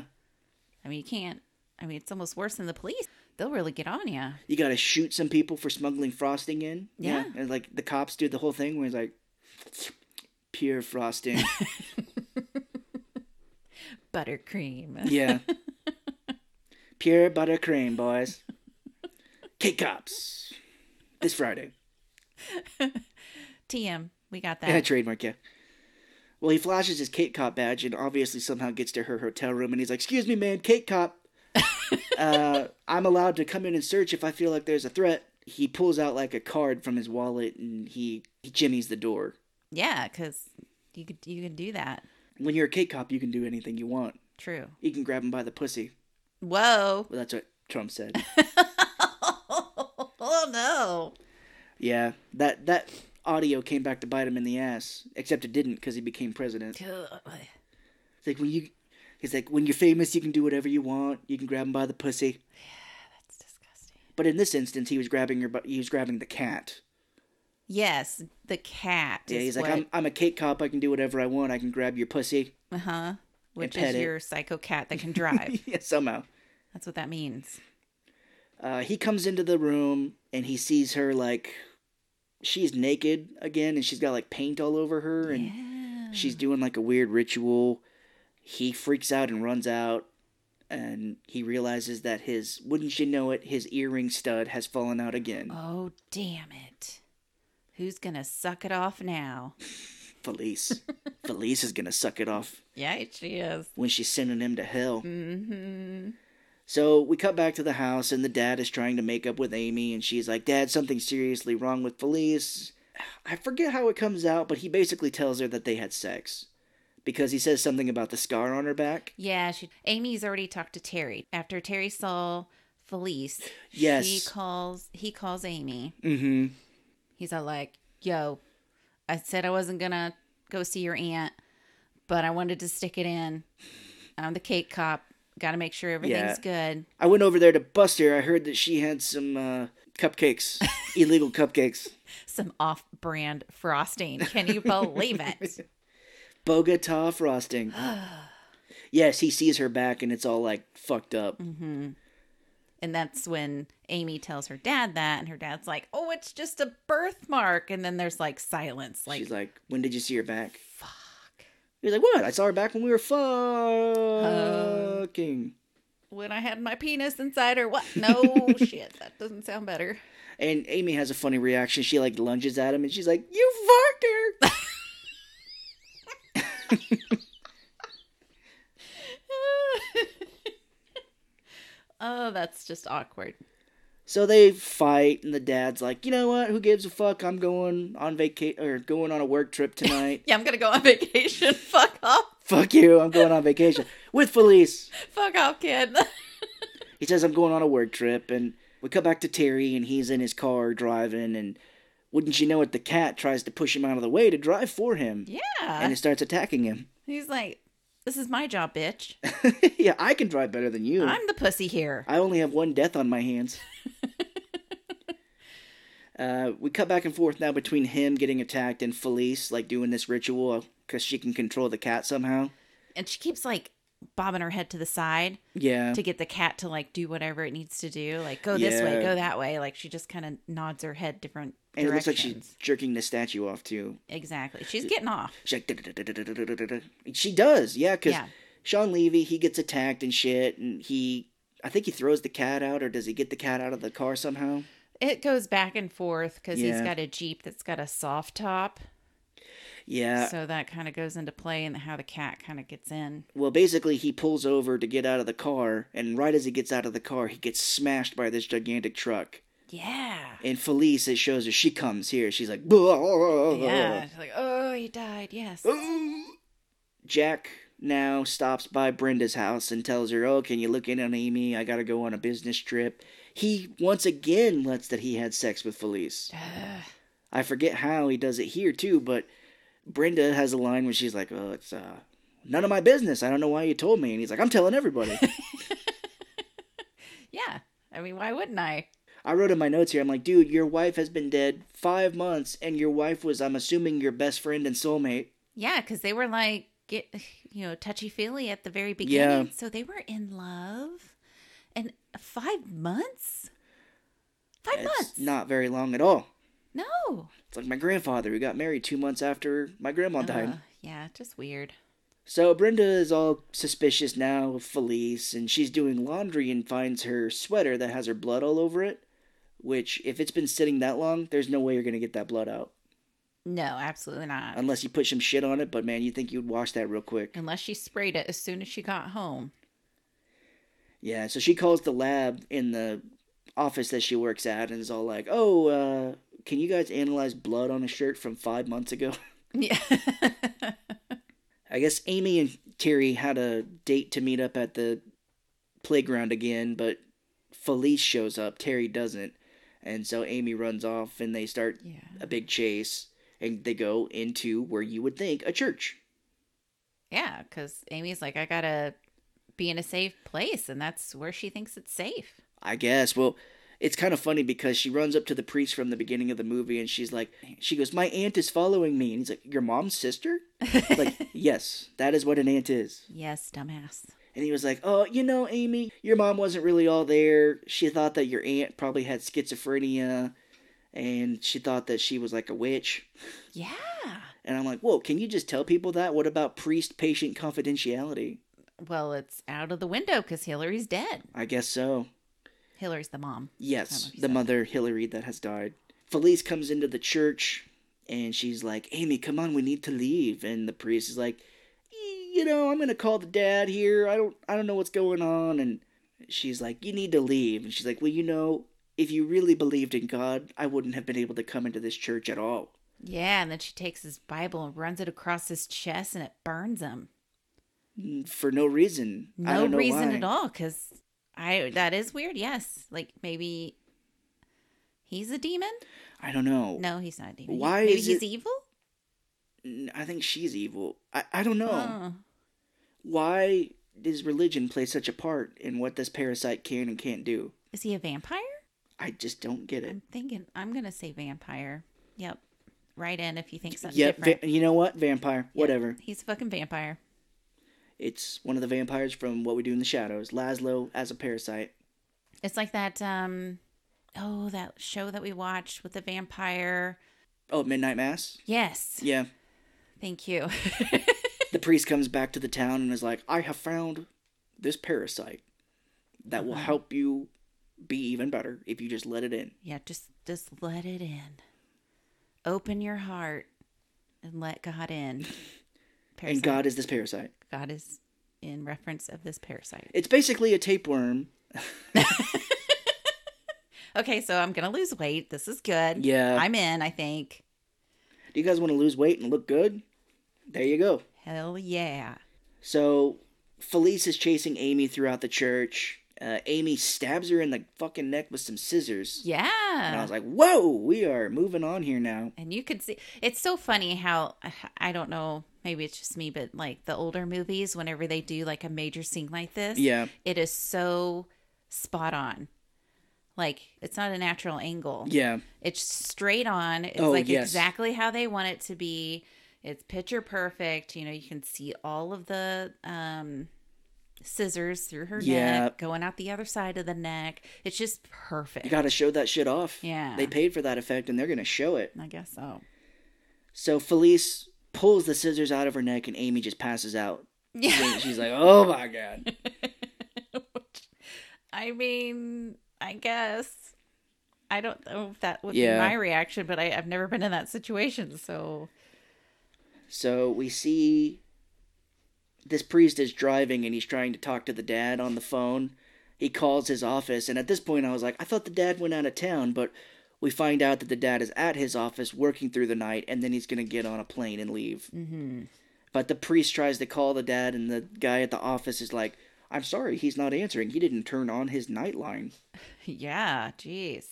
I mean, you can't. I mean, it's almost worse than the police. They'll really get on you. You got to shoot some people for smuggling frosting in. Yeah. yeah. And, like, the cops do the whole thing where he's like, pure frosting. Buttercream. Yeah. Pure buttercream, boys. Cake Cops. This Friday. T M. We got that. Yeah, trademark, yeah. Well, he flashes his Cake Cop badge and obviously somehow gets to her hotel room. And he's like, excuse me, man, Cake Cop. uh, I'm allowed to come in and search if I feel like there's a threat. He pulls out like a card from his wallet and he, he jimmies the door. Yeah, because you, could, you can do that. When you're a Cake Cop, you can do anything you want. True. You can grab him by the pussy. Whoa. Well, that's what Trump said. Oh, no. Yeah, that that... audio came back to bite him in the ass, except it didn't because he became president. It's like when you, he's like, when you're famous, you can do whatever you want. You can grab him by the pussy. Yeah, that's disgusting. But in this instance, he was grabbing her, he was grabbing the cat. Yes, the cat. Yeah, he's what... like, I'm, I'm a Cake Cop. I can do whatever I want. I can grab your pussy. Uh huh. which is it. your psycho cat that can drive. Yeah, somehow. That's what that means. Uh, he comes into the room and he sees her, like, she's naked again and she's got, like, paint all over her and yeah. she's doing, like, a weird ritual. He freaks out and runs out and he realizes that his, wouldn't you know it, his earring stud has fallen out again. Oh, damn it. Who's going to suck it off now? Felice. Felice is going to suck it off. Yeah, she is. When she's sending him to hell. Mm-hmm. So we cut back to the house, and the dad is trying to make up with Amy, and she's like, Dad, something's seriously wrong with Felice. I forget how it comes out, but he basically tells her that they had sex. Because he says something about the scar on her back. Yeah, she, Amy's already talked to Terry. After Terry saw Felice, yes. she calls, he calls Amy. Mm-hmm. He's all like, yo, I said I wasn't going to go see your aunt, but I wanted to stick it in. I'm the cake cop. Got to make sure everything's yeah. good. I went over there to bust her. I heard that she had some uh, cupcakes, illegal cupcakes. Some off-brand frosting. Can you believe it? Bogota frosting. Yes, he sees her back and it's all like fucked up. Mm-hmm. And that's when Amy tells her dad that, and her dad's like, oh, it's just a birthmark. And then there's like silence. Like, she's like, when did you see her back? Fuck. He's like, what? I saw her back when we were fucking. Uh, when I had my penis inside her. What? No, shit. That doesn't sound better. And Amy has a funny reaction. She like lunges at him and she's like, you fucked her. Oh, that's just awkward. So they fight, and the dad's like, you know what? Who gives a fuck? I'm going on vacation, or going on a work trip tonight. Yeah, I'm going to go on vacation. Fuck off. Fuck you. I'm going on vacation with Felice. Fuck off, kid. He says, I'm going on a work trip, and we come back to Terry, and he's in his car driving, and wouldn't you know it, the cat tries to push him out of the way to drive for him. Yeah. And it starts attacking him. He's like, this is my job, bitch. Yeah, I can drive better than you. I'm the pussy here. I only have one death on my hands. uh, we cut back and forth now between him getting attacked and Felice, like, doing this ritual because she can control the cat somehow. And she keeps, like, bobbing her head to the side. Yeah. To get the cat to, like, do whatever it needs to do. Like, go this yeah. way, go that way. Like, she just kind of nods her head different and directions. And it looks like she's jerking the statue off, too. Exactly. She's getting off. She's like, she does, yeah, because yeah. Shawn Levy, he gets attacked and shit, and he, I think he throws the cat out, or does he get the cat out of the car somehow? It goes back and forth, because yeah. he's got a Jeep that's got a soft top. Yeah. So that kind of goes into play and in how the cat kind of gets in. Well, basically, he pulls over to get out of the car, and right as he gets out of the car, he gets smashed by this gigantic truck. Yeah. And Felice, it shows her, she comes here. She's like, Bleh. Yeah. She's like, oh, he died. Yes. Jack now stops by Brenda's house and tells her, oh, can you look in on Amy? I got to go on a business trip. He once again lets that he had sex with Felice. I forget how he does it here, too, but Brenda has a line where she's like, oh, it's uh, none of my business. I don't know why you told me. And he's like, I'm telling everybody. Yeah. I mean, why wouldn't I? I wrote in my notes here, I'm like, dude, your wife has been dead five months, and your wife was, I'm assuming, your best friend and soulmate. Yeah, because they were like, get, you know, touchy-feely at the very beginning. Yeah. So they were in love. And five months? Five it's months. Not very long at all. No. It's like my grandfather who got married two months after my grandma uh, died. Yeah, just weird. So Brenda is all suspicious now of Felice, and she's doing laundry and finds her sweater that has her blood all over it. Which, if it's been sitting that long, there's no way you're going to get that blood out. No, absolutely not. Unless you put some shit on it, but man, you think you'd wash that real quick. Unless she sprayed it as soon as she got home. Yeah, so she calls the lab in the office that she works at and is all like, oh, uh, can you guys analyze blood on a shirt from five months ago? Yeah. I guess Amy and Terry had a date to meet up at the playground again, but Felice shows up, Terry doesn't. And so Amy runs off and they start yeah. a big chase and they go into where you would think a church. Yeah, because Amy's like, I gotta be in a safe place, and that's where she thinks it's safe. I guess. Well, it's kind of funny because she runs up to the priest from the beginning of the movie and she's like, she goes, my aunt is following me. And he's like, your mom's sister? Like, yes, that is what an aunt is. Yes, dumbass. And he was like, oh, you know, Amy, your mom wasn't really all there. She thought that your aunt probably had schizophrenia and she thought that she was like a witch. Yeah. And I'm like, whoa, can you just tell people that? What about priest-patient confidentiality? Well, it's out of the window because Hillary's dead. I guess so. Hillary's the mom. Yes, the mother, Hillary, that has died. Felice comes into the church, and she's like, Amy, come on, we need to leave. And the priest is like, you know, I'm going to call the dad here. I don't I don't know what's going on. And she's like, you need to leave. And she's like, well, you know, if you really believed in God, I wouldn't have been able to come into this church at all. Yeah, and then she takes his Bible and runs it across his chest, and it burns him. For no reason. No I don't know reason why. At all, because... I that is weird, yes. Like, maybe he's a demon? I don't know. No, he's not a demon. Why maybe is he's it... evil? I think she's evil. I, I don't know. Oh. Why does religion play such a part in what this parasite can and can't do? Is he a vampire? I just don't get it. I'm thinking, I'm going to say vampire. Yep. Write in if you think something yep, different. Va- you know what? Vampire. Yep. Whatever. He's a fucking vampire. It's one of the vampires from What We Do in the Shadows. Laszlo as a parasite. It's like that, um, oh, that show that we watched with the vampire. Oh, Midnight Mass? Yes. Yeah. Thank you. The priest comes back to the town and is like, I have found this parasite that will help you be even better if you just let it in. Yeah, just, just let it in. Open your heart and let God in. Parasite. And God is this parasite. God is in reference of this parasite. It's basically a tapeworm. Okay, so I'm going to lose weight. This is good. Yeah. I'm in, I think. Do you guys want to lose weight and look good? There you go. Hell yeah. So Felice is chasing Amy throughout the church. Uh, Amy stabs her in the fucking neck with some scissors. Yeah. And I was like, whoa, we are moving on here now. And you could see, it's so funny how, I don't know, maybe it's just me, but like the older movies, whenever they do like a major scene like this, yeah, it is so spot on. Like, it's not a natural angle. Yeah. It's straight on. It's oh, like yes. exactly how they want it to be. It's picture perfect. You know, you can see all of the, um... scissors through her yeah. neck, going out the other side of the neck. It's just perfect. You gotta show that shit off. Yeah. They paid for that effect and they're gonna show it. I guess so. So Felice pulls the scissors out of her neck and Amy just passes out. Yeah. She's like, oh my God. I mean, I guess. I don't know if that would yeah. be my reaction, but I, I've never been in that situation, so. So we see... this priest is driving and he's trying to talk to the dad on the phone. He calls his office. And at this point I was like, I thought the dad went out of town, but we find out that the dad is at his office working through the night and then he's going to get on a plane and leave. Mm-hmm. But the priest tries to call the dad and the guy at the office is like, I'm sorry, he's not answering. He didn't turn on his nightline. Yeah, jeez.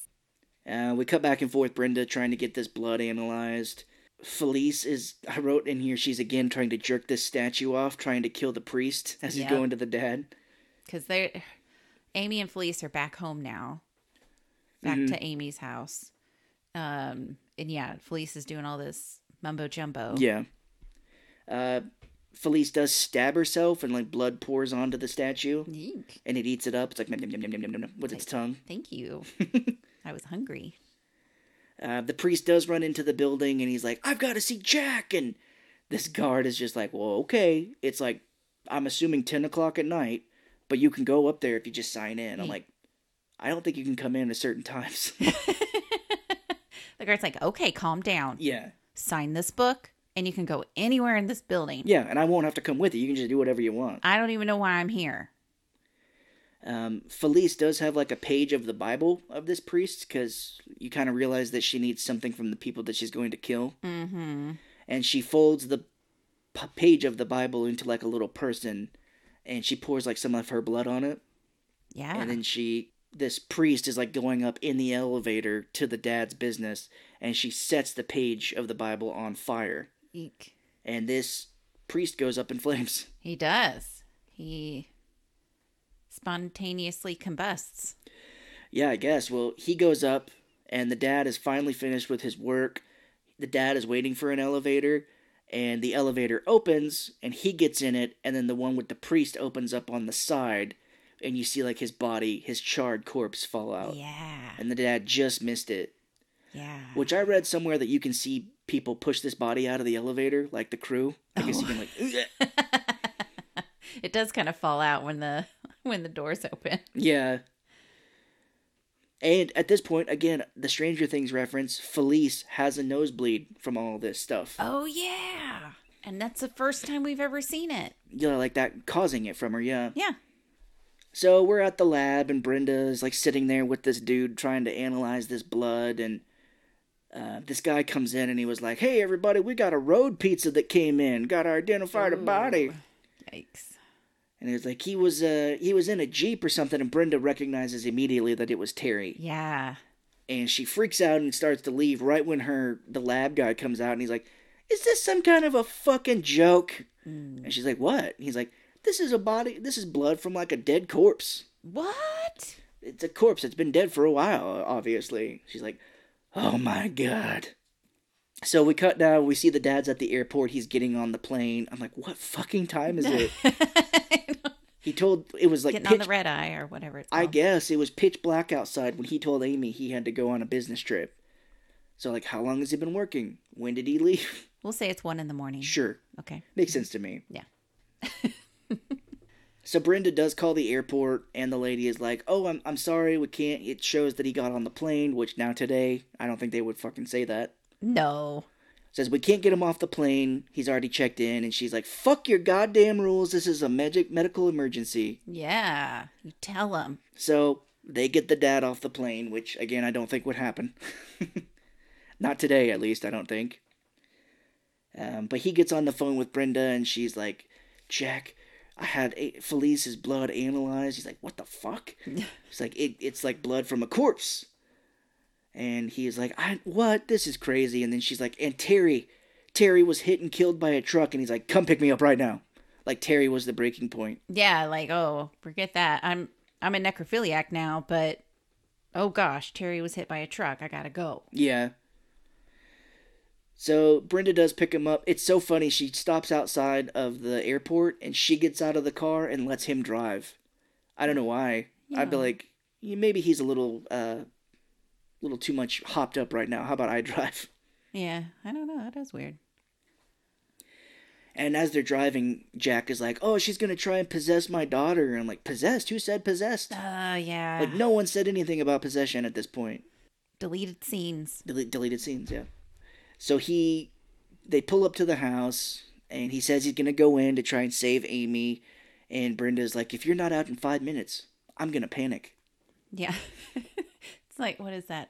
Uh, we cut back and forth, Brenda trying to get this blood analyzed. Felice is, I wrote in here, she's again trying to jerk this statue off, trying to kill the priest as yep. he's going to the dad. Because they, Amy and Felice are back home now. Back mm-hmm. to Amy's house. Um, and yeah, Felice is doing all this mumbo jumbo. Yeah. Uh, Felice does stab herself and like blood pours onto the statue. Eek. And it eats it up. It's like nom, nom, nom, nom, nom, nom, with like, its tongue. Thank you. I was hungry. Uh, the priest does run into the building and he's like, I've got to see Jack. And this guard is just like, well, okay. It's like, I'm assuming ten o'clock at night, but you can go up there if you just sign in. I'm like, I don't think you can come in at certain times. The guard's like, okay, calm down. Yeah. Sign this book and you can go anywhere in this building. Yeah. And I won't have to come with you. You can just do whatever you want. I don't even know why I'm here. Um, Felice does have like a page of the Bible of this priest because you kind of realize that she needs something from the people that she's going to kill. Mm-hmm. And she folds the p- page of the Bible into like a little person and she pours like some of her blood on it. Yeah. And then she, this priest is like going up in the elevator to the dad's business and she sets the page of the Bible on fire. Eek. And this priest goes up in flames. He does. He... spontaneously combusts. Yeah, I guess. Well, he goes up, and the dad is finally finished with his work. The dad is waiting for an elevator, and the elevator opens, and he gets in it, and then the one with the priest opens up on the side, and you see, like, his body, his charred corpse fall out. Yeah. And the dad just missed it. Yeah. Which I read somewhere that you can see people push this body out of the elevator, like the crew. I guess oh. you can, like... It does kind of fall out when the when the doors open. Yeah. And at this point, again, the Stranger Things reference, Felice has a nosebleed from all this stuff. Oh, yeah. And that's the first time we've ever seen it. Yeah, like that causing it from her, yeah. Yeah. So we're at the lab, and Brenda is, like, sitting there with this dude trying to analyze this blood, and uh, this guy comes in, and he was like, hey, everybody, we got a road pizza that came in. Got to identify the body. Yikes. And it was like, he was uh, he was in a Jeep or something, and Brenda recognizes immediately that it was Terry. Yeah. And she freaks out and starts to leave right when her the lab guy comes out, and he's like, is this some kind of a fucking joke? Mm. And she's like, what? And he's like, this is a body, this is blood from like a dead corpse. What? It's a corpse that's been dead for a while, obviously. She's like, oh my God. So we cut now, we see the dad's at the airport, he's getting on the plane. I'm like, what fucking time is it? He told, it was like Getting pitch, on the red eye or whatever it's called. I guess it was pitch black outside when he told Amy he had to go on a business trip. So like, how long has he been working? When did he leave? We'll say it's one in the morning. Sure. Okay. Makes sense to me. Yeah. So Brenda does call the airport, and the lady is like, oh, I'm I'm sorry, we can't. It shows that he got on the plane, which now today, I don't think they would fucking say that. No. Says, we can't get him off the plane. He's already checked in. And she's like, fuck your goddamn rules. This is a med- medical emergency. Yeah. You tell him. So they get the dad off the plane, which, again, I don't think would happen. Not today, at least, I don't think. Um, but he gets on the phone with Brenda, and she's like, Jack, I had a- Felice's blood analyzed. He's like, what the fuck? He's like, it- it's like blood from a corpse. And he's like, I, what? This is crazy. And then she's like, and Terry, Terry was hit and killed by a truck. And he's like, come pick me up right now. Like, Terry was the breaking point. Yeah, like, oh, forget that. I'm I'm a necrophiliac now, but, oh gosh, Terry was hit by a truck. I gotta go. Yeah. So Brenda does pick him up. It's so funny. She stops outside of the airport, and she gets out of the car and lets him drive. I don't know why. Yeah. I'd be like, maybe he's a little... uh A little too much hopped up right now. How about I drive? Yeah, I don't know. That is weird. And as they're driving, Jack is like, oh, she's going to try and possess my daughter. And I'm like, possessed? Who said possessed? Oh, uh, yeah. Like, no one said anything about possession at this point. Deleted scenes. Del- deleted scenes, yeah. So he, they pull up to the house, and he says he's going to go in to try and save Amy. And Brenda's like, if you're not out in five minutes, I'm going to panic. Yeah. It's like, what is that?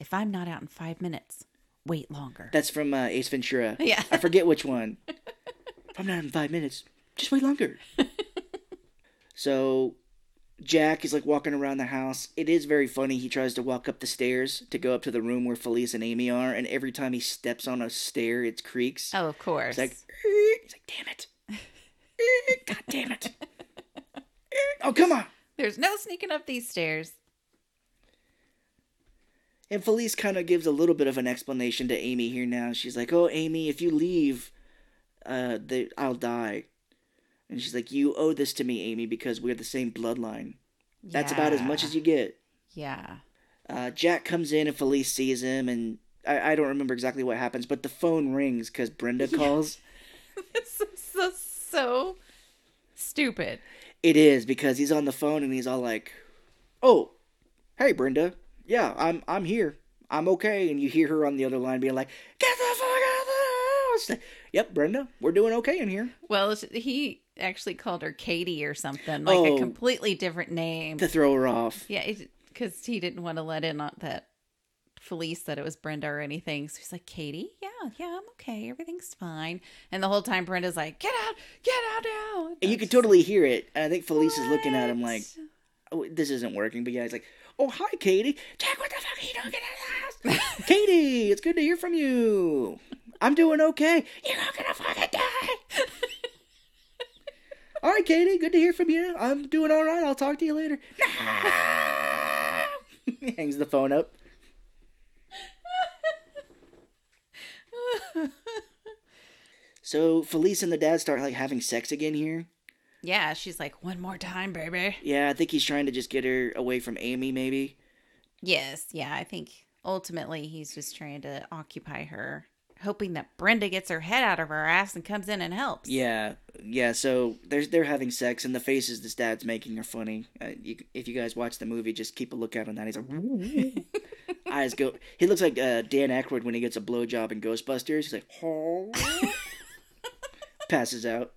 If I'm not out in five minutes, wait longer. That's from uh, Ace Ventura. Yeah. I forget which one. If I'm not out in five minutes, just wait longer. So Jack is like walking around the house. It is very funny. He tries to walk up the stairs to go up to the room where Felice and Amy are. And every time he steps on a stair, it creaks. Oh, of course. He's like, he's like, damn it. God damn it. Oh, come on. There's no sneaking up these stairs. And Felice kind of gives a little bit of an explanation to Amy here now. She's like, oh, Amy, if you leave, uh, they, I'll die. And she's like, you owe this to me, Amy, because we're the same bloodline. Yeah. That's about as much as you get. Yeah. Uh, Jack comes in and Felice sees him. And I, I don't remember exactly what happens, but the phone rings because Brenda calls. This is so, so stupid. It is, because he's on the phone and he's all like, oh, hey, Brenda. Yeah, I'm I'm here. I'm okay. And you hear her on the other line being like, get the fuck out of the house. Yep, Brenda, we're doing okay in here. Well, he actually called her Katie or something, like oh, a completely different name. To throw her off. Yeah, because he didn't want to let in on that Felice that it was Brenda or anything. So he's like, Katie? Yeah, yeah, I'm okay. Everything's fine. And the whole time Brenda's like, get out, get out now. And and you can totally hear it. And I think Felice what? is looking at him like, oh, this isn't working. But yeah, he's like, oh, hi, Katie. Jack, what the fuck are you doing in the house? Katie, it's good to hear from you. I'm doing okay. You're not going to fucking die. All right, Katie, good to hear from you. I'm doing all right. I'll talk to you later. No! He hangs the phone up. So Felice and the dad start like having sex again here. Yeah, she's like, one more time, baby. Yeah, I think he's trying to just get her away from Amy, maybe. Yes, yeah, I think ultimately he's just trying to occupy her, hoping that Brenda gets her head out of her ass and comes in and helps. Yeah, yeah, so they're, they're having sex, and the faces this dad's making are funny. Uh, you, if you guys watch the movie, just keep a lookout on that. He's like, eyes go. He looks like uh, Dan Aykroyd when he gets a blowjob in Ghostbusters. He's like, oh. Passes out.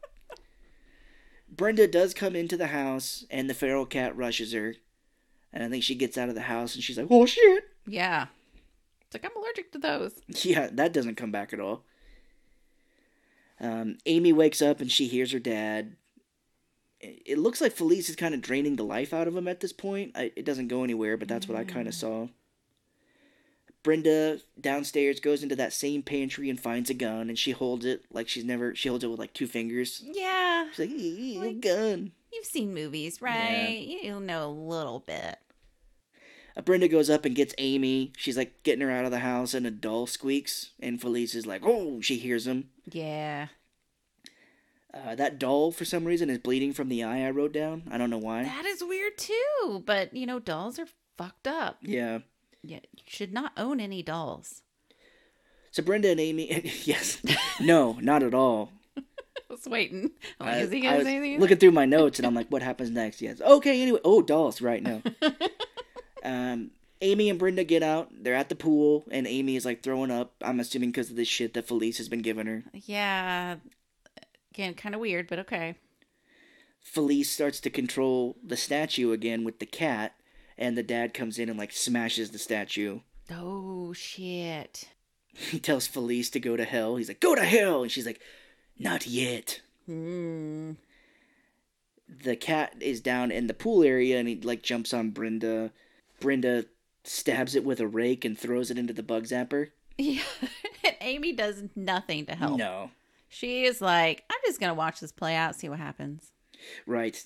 Brenda does come into the house, and the feral cat rushes her. And I think she gets out of the house, and she's like, oh, shit. Yeah. It's like, I'm allergic to those. Yeah, that doesn't come back at all. Um, Amy wakes up, and she hears her dad. It looks like Felice is kind of draining the life out of him at this point. I, it doesn't go anywhere, but that's mm. what I kind of saw. Brenda, downstairs, goes into that same pantry and finds a gun, and she holds it like she's never... She holds it with, like, two fingers. Yeah. She's like, ee, like gun. You've seen movies, right? Yeah. You'll know a little bit. Uh, Brenda goes up and gets Amy. She's, like, getting her out of the house, and a doll squeaks, and Felice is like, oh, she hears him. Yeah. Uh, that doll, for some reason, is bleeding from the eye I wrote down. I don't know why. That is weird, too, but, you know, dolls are fucked up. Yeah. Yeah, you should not own any dolls. So Brenda and Amy... And, yes. No, not at all. I was waiting. I'm like, I, is he going to say anything? Looking through my notes, and I'm like, what happens next? Yes. Okay, anyway. Oh, dolls. Right, no. um, Amy and Brenda get out. They're at the pool, and Amy is, like, throwing up, I'm assuming because of this shit that Felice has been giving her. Yeah. Again, kind of weird, but okay. Felice starts to control the statue again with the cat. And the dad comes in and, like, smashes the statue. Oh, shit. He tells Felice to go to hell. He's like, go to hell! And she's like, not yet. Mm. The cat is down in the pool area, and he, like, jumps on Brenda. Brenda stabs it with a rake and throws it into the bug zapper. Yeah, and Amy does nothing to help. No. She is like, I'm just going to watch this play out, see what happens. Right.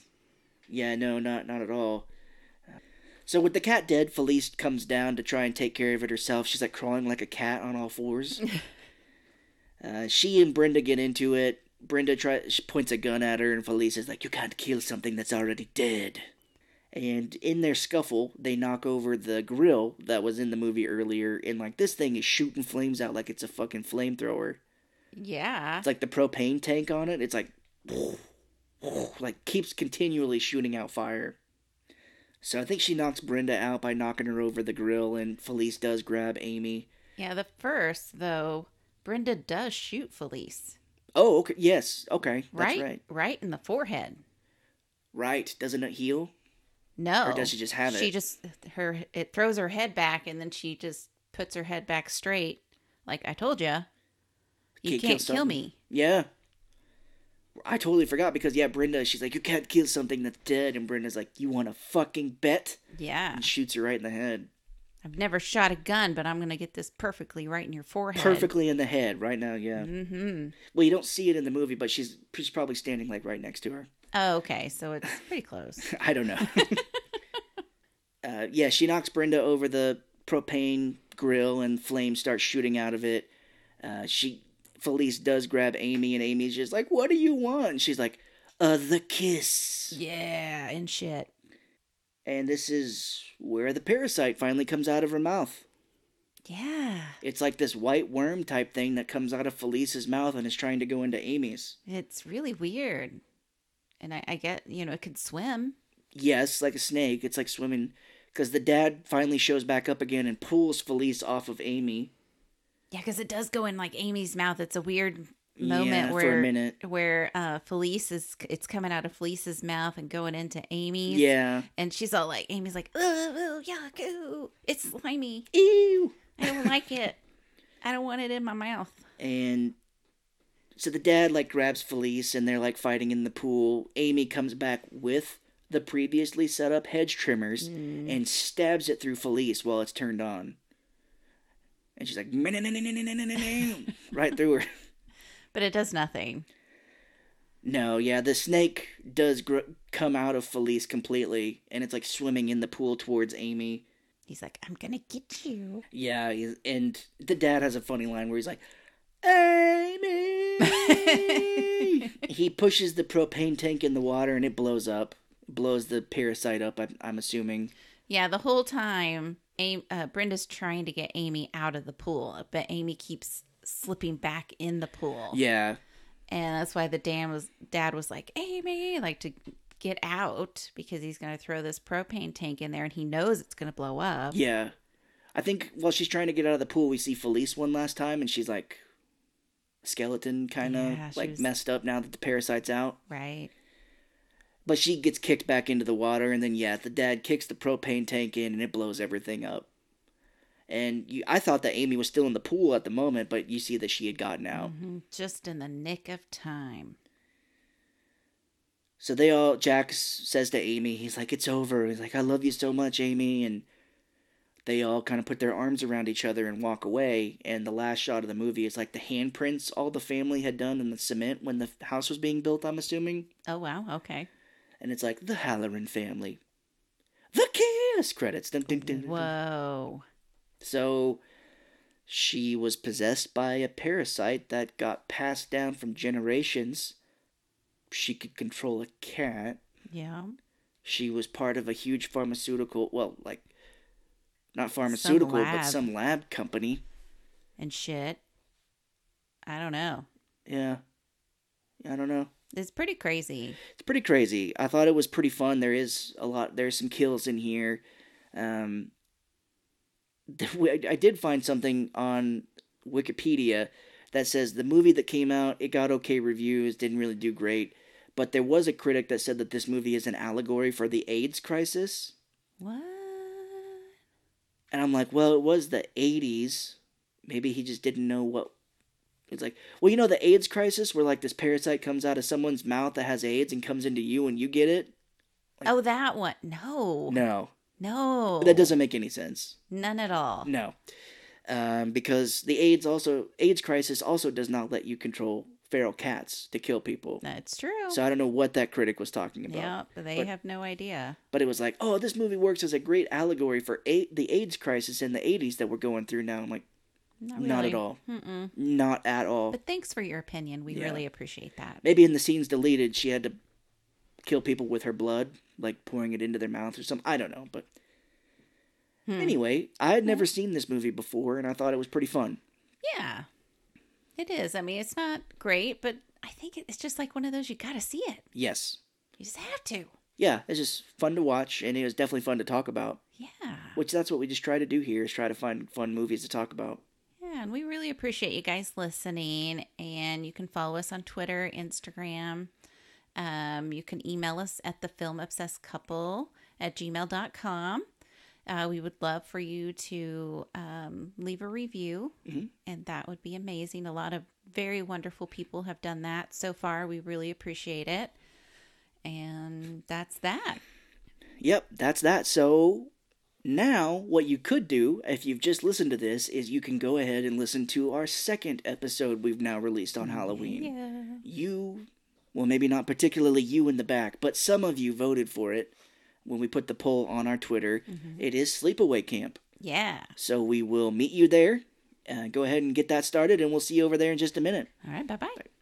Yeah, no, not not at all. So with the cat dead, Felice comes down to try and take care of it herself. She's like crawling like a cat on all fours. uh, she and Brenda get into it. Brenda try- she points a gun at her, and Felice is like, you can't kill something that's already dead. And in their scuffle, they knock over the grill that was in the movie earlier. And like, this thing is shooting flames out like it's a fucking flamethrower. Yeah. It's like the propane tank on it. It's like, like keeps continually shooting out fire. So I think she knocks Brenda out by knocking her over the grill, and Felice does grab Amy. Yeah, the first, though, Brenda does shoot Felice. Oh, okay. Yes. Okay. That's right? Right. Right in the forehead. Right. Doesn't it heal? No. Or does she just have it? She just, her, it throws her head back, and then she just puts her head back straight. Like, I told ya, you, you can't, can't kill, kill me. Yeah. I totally forgot because, yeah, Brenda, she's like, you can't kill something that's dead. And Brenda's like, you want to fucking bet? Yeah. And shoots her right in the head. I've never shot a gun, but I'm going to get this perfectly right in your forehead. Perfectly in the head right now, yeah. Mm-hmm. Well, you don't see it in the movie, but she's, she's probably standing, like, right next to her. Oh, okay. So it's pretty close. I don't know. uh, yeah, she knocks Brenda over the propane grill and flames start shooting out of it. Uh, she... Felice does grab Amy, and Amy's just like, what do you want? And she's like, uh, the kiss. Yeah, and shit. And this is where the parasite finally comes out of her mouth. Yeah. It's like this white worm type thing that comes out of Felice's mouth and is trying to go into Amy's. It's really weird. And I, I get, you know, it could swim. Yes, like a snake. It's like swimming. Because the dad finally shows back up again and pulls Felice off of Amy. Yeah, because it does go in, like, Amy's mouth. It's a weird moment yeah, where for a minute. where uh, Felice is, it's coming out of Felice's mouth and going into Amy's. Yeah. And she's all like, Amy's like, oh, yuck, ooh, it's slimy. Ew. I don't like it. I don't want it in my mouth. And so the dad, like, grabs Felice, and they're, like, fighting in the pool. Amy comes back with the previously set up hedge trimmers mm. and stabs it through Felice while it's turned on. And she's like, right through her. But it does nothing. No, yeah, the snake does gr- come out of Felice completely, and it's like swimming in the pool towards Amy. He's like, I'm gonna get you. Yeah, and the dad has a funny line where he's like, Amy! He pushes the propane tank in the water and it blows up. Blows the parasite up, I'm, I'm assuming. Yeah, the whole time, Amy, uh, Brenda's trying to get Amy out of the pool, but Amy keeps slipping back in the pool. Yeah. And that's why the dad was, dad was like, Amy, like to get out, because he's going to throw this propane tank in there and he knows it's going to blow up. Yeah. I think while she's trying to get out of the pool, we see Felice one last time and she's like skeleton kind of yeah, like was... messed up now that the parasite's out. Right. But she gets kicked back into the water, and then, yeah, the dad kicks the propane tank in, and it blows everything up. And you, I thought that Amy was still in the pool at the moment, but you see that she had gotten out. Mm-hmm. Just in the nick of time. So they all, Jack says to Amy, he's like, it's over. He's like, I love you so much, Amy. And they all kind of put their arms around each other and walk away. And the last shot of the movie is like the handprints all the family had done in the cement when the house was being built, I'm assuming. Oh, wow. Okay. And it's like, the Halloran family. The Kiss! Credits. Dun, dun, dun, dun, dun. Whoa. So, she was possessed by a parasite that got passed down from generations. She could control a cat. Yeah. She was part of a huge pharmaceutical, well, like, not pharmaceutical, some but some lab company. And shit. I don't know. Yeah. I don't know. It's pretty crazy. It's pretty crazy. I thought it was pretty fun. There is a lot. There's some kills in here. Um, I did find something on Wikipedia that says the movie that came out, it got okay reviews, didn't really do great. But there was a critic that said that this movie is an allegory for the AIDS crisis. What? And I'm like, well, it was the eighties. Maybe he just didn't know what. It's like, well, you know the AIDS crisis where, like, this parasite comes out of someone's mouth that has AIDS and comes into you and you get it? Like, oh, that one. No. No. No. But that doesn't make any sense. None at all. No. Um, because the AIDS also AIDS crisis also does not let you control feral cats to kill people. That's true. So I don't know what that critic was talking about. Yeah, but they but, have no idea. But it was like, oh, this movie works as a great allegory for a- the AIDS crisis in the eighties that we're going through now. I'm like, Not, really. Not at all. Mm-mm. Not at all. But thanks for your opinion. We yeah. really appreciate that. Maybe in the scenes deleted, she had to kill people with her blood, like pouring it into their mouth or something. I don't know. But hmm. anyway, I had never yeah. seen this movie before, and I thought it was pretty fun. Yeah, it is. I mean, it's not great, but I think it's just like one of those, you got to see it. Yes. You just have to. Yeah, it's just fun to watch, and it was definitely fun to talk about. Yeah. Which that's what we just try to do here, is try to find fun movies to talk about. Yeah, and we really appreciate you guys listening, and you can follow us on Twitter, Instagram. Um, you can email us at thefilmobsessedcouple at gmail dot com. Uh, we would love for you to um, leave a review, mm-hmm. and that would be amazing. A lot of very wonderful people have done that so far. We really appreciate it. And that's that. Yep, that's that. So... now, what you could do, if you've just listened to this, is you can go ahead and listen to our second episode we've now released on Halloween. Yeah. You, well, maybe not particularly you in the back, but some of you voted for it when we put the poll on our Twitter. Mm-hmm. It is Sleepaway Camp. Yeah. So we will meet you there. Uh, go ahead and get that started, and we'll see you over there in just a minute. All right, bye-bye. Bye.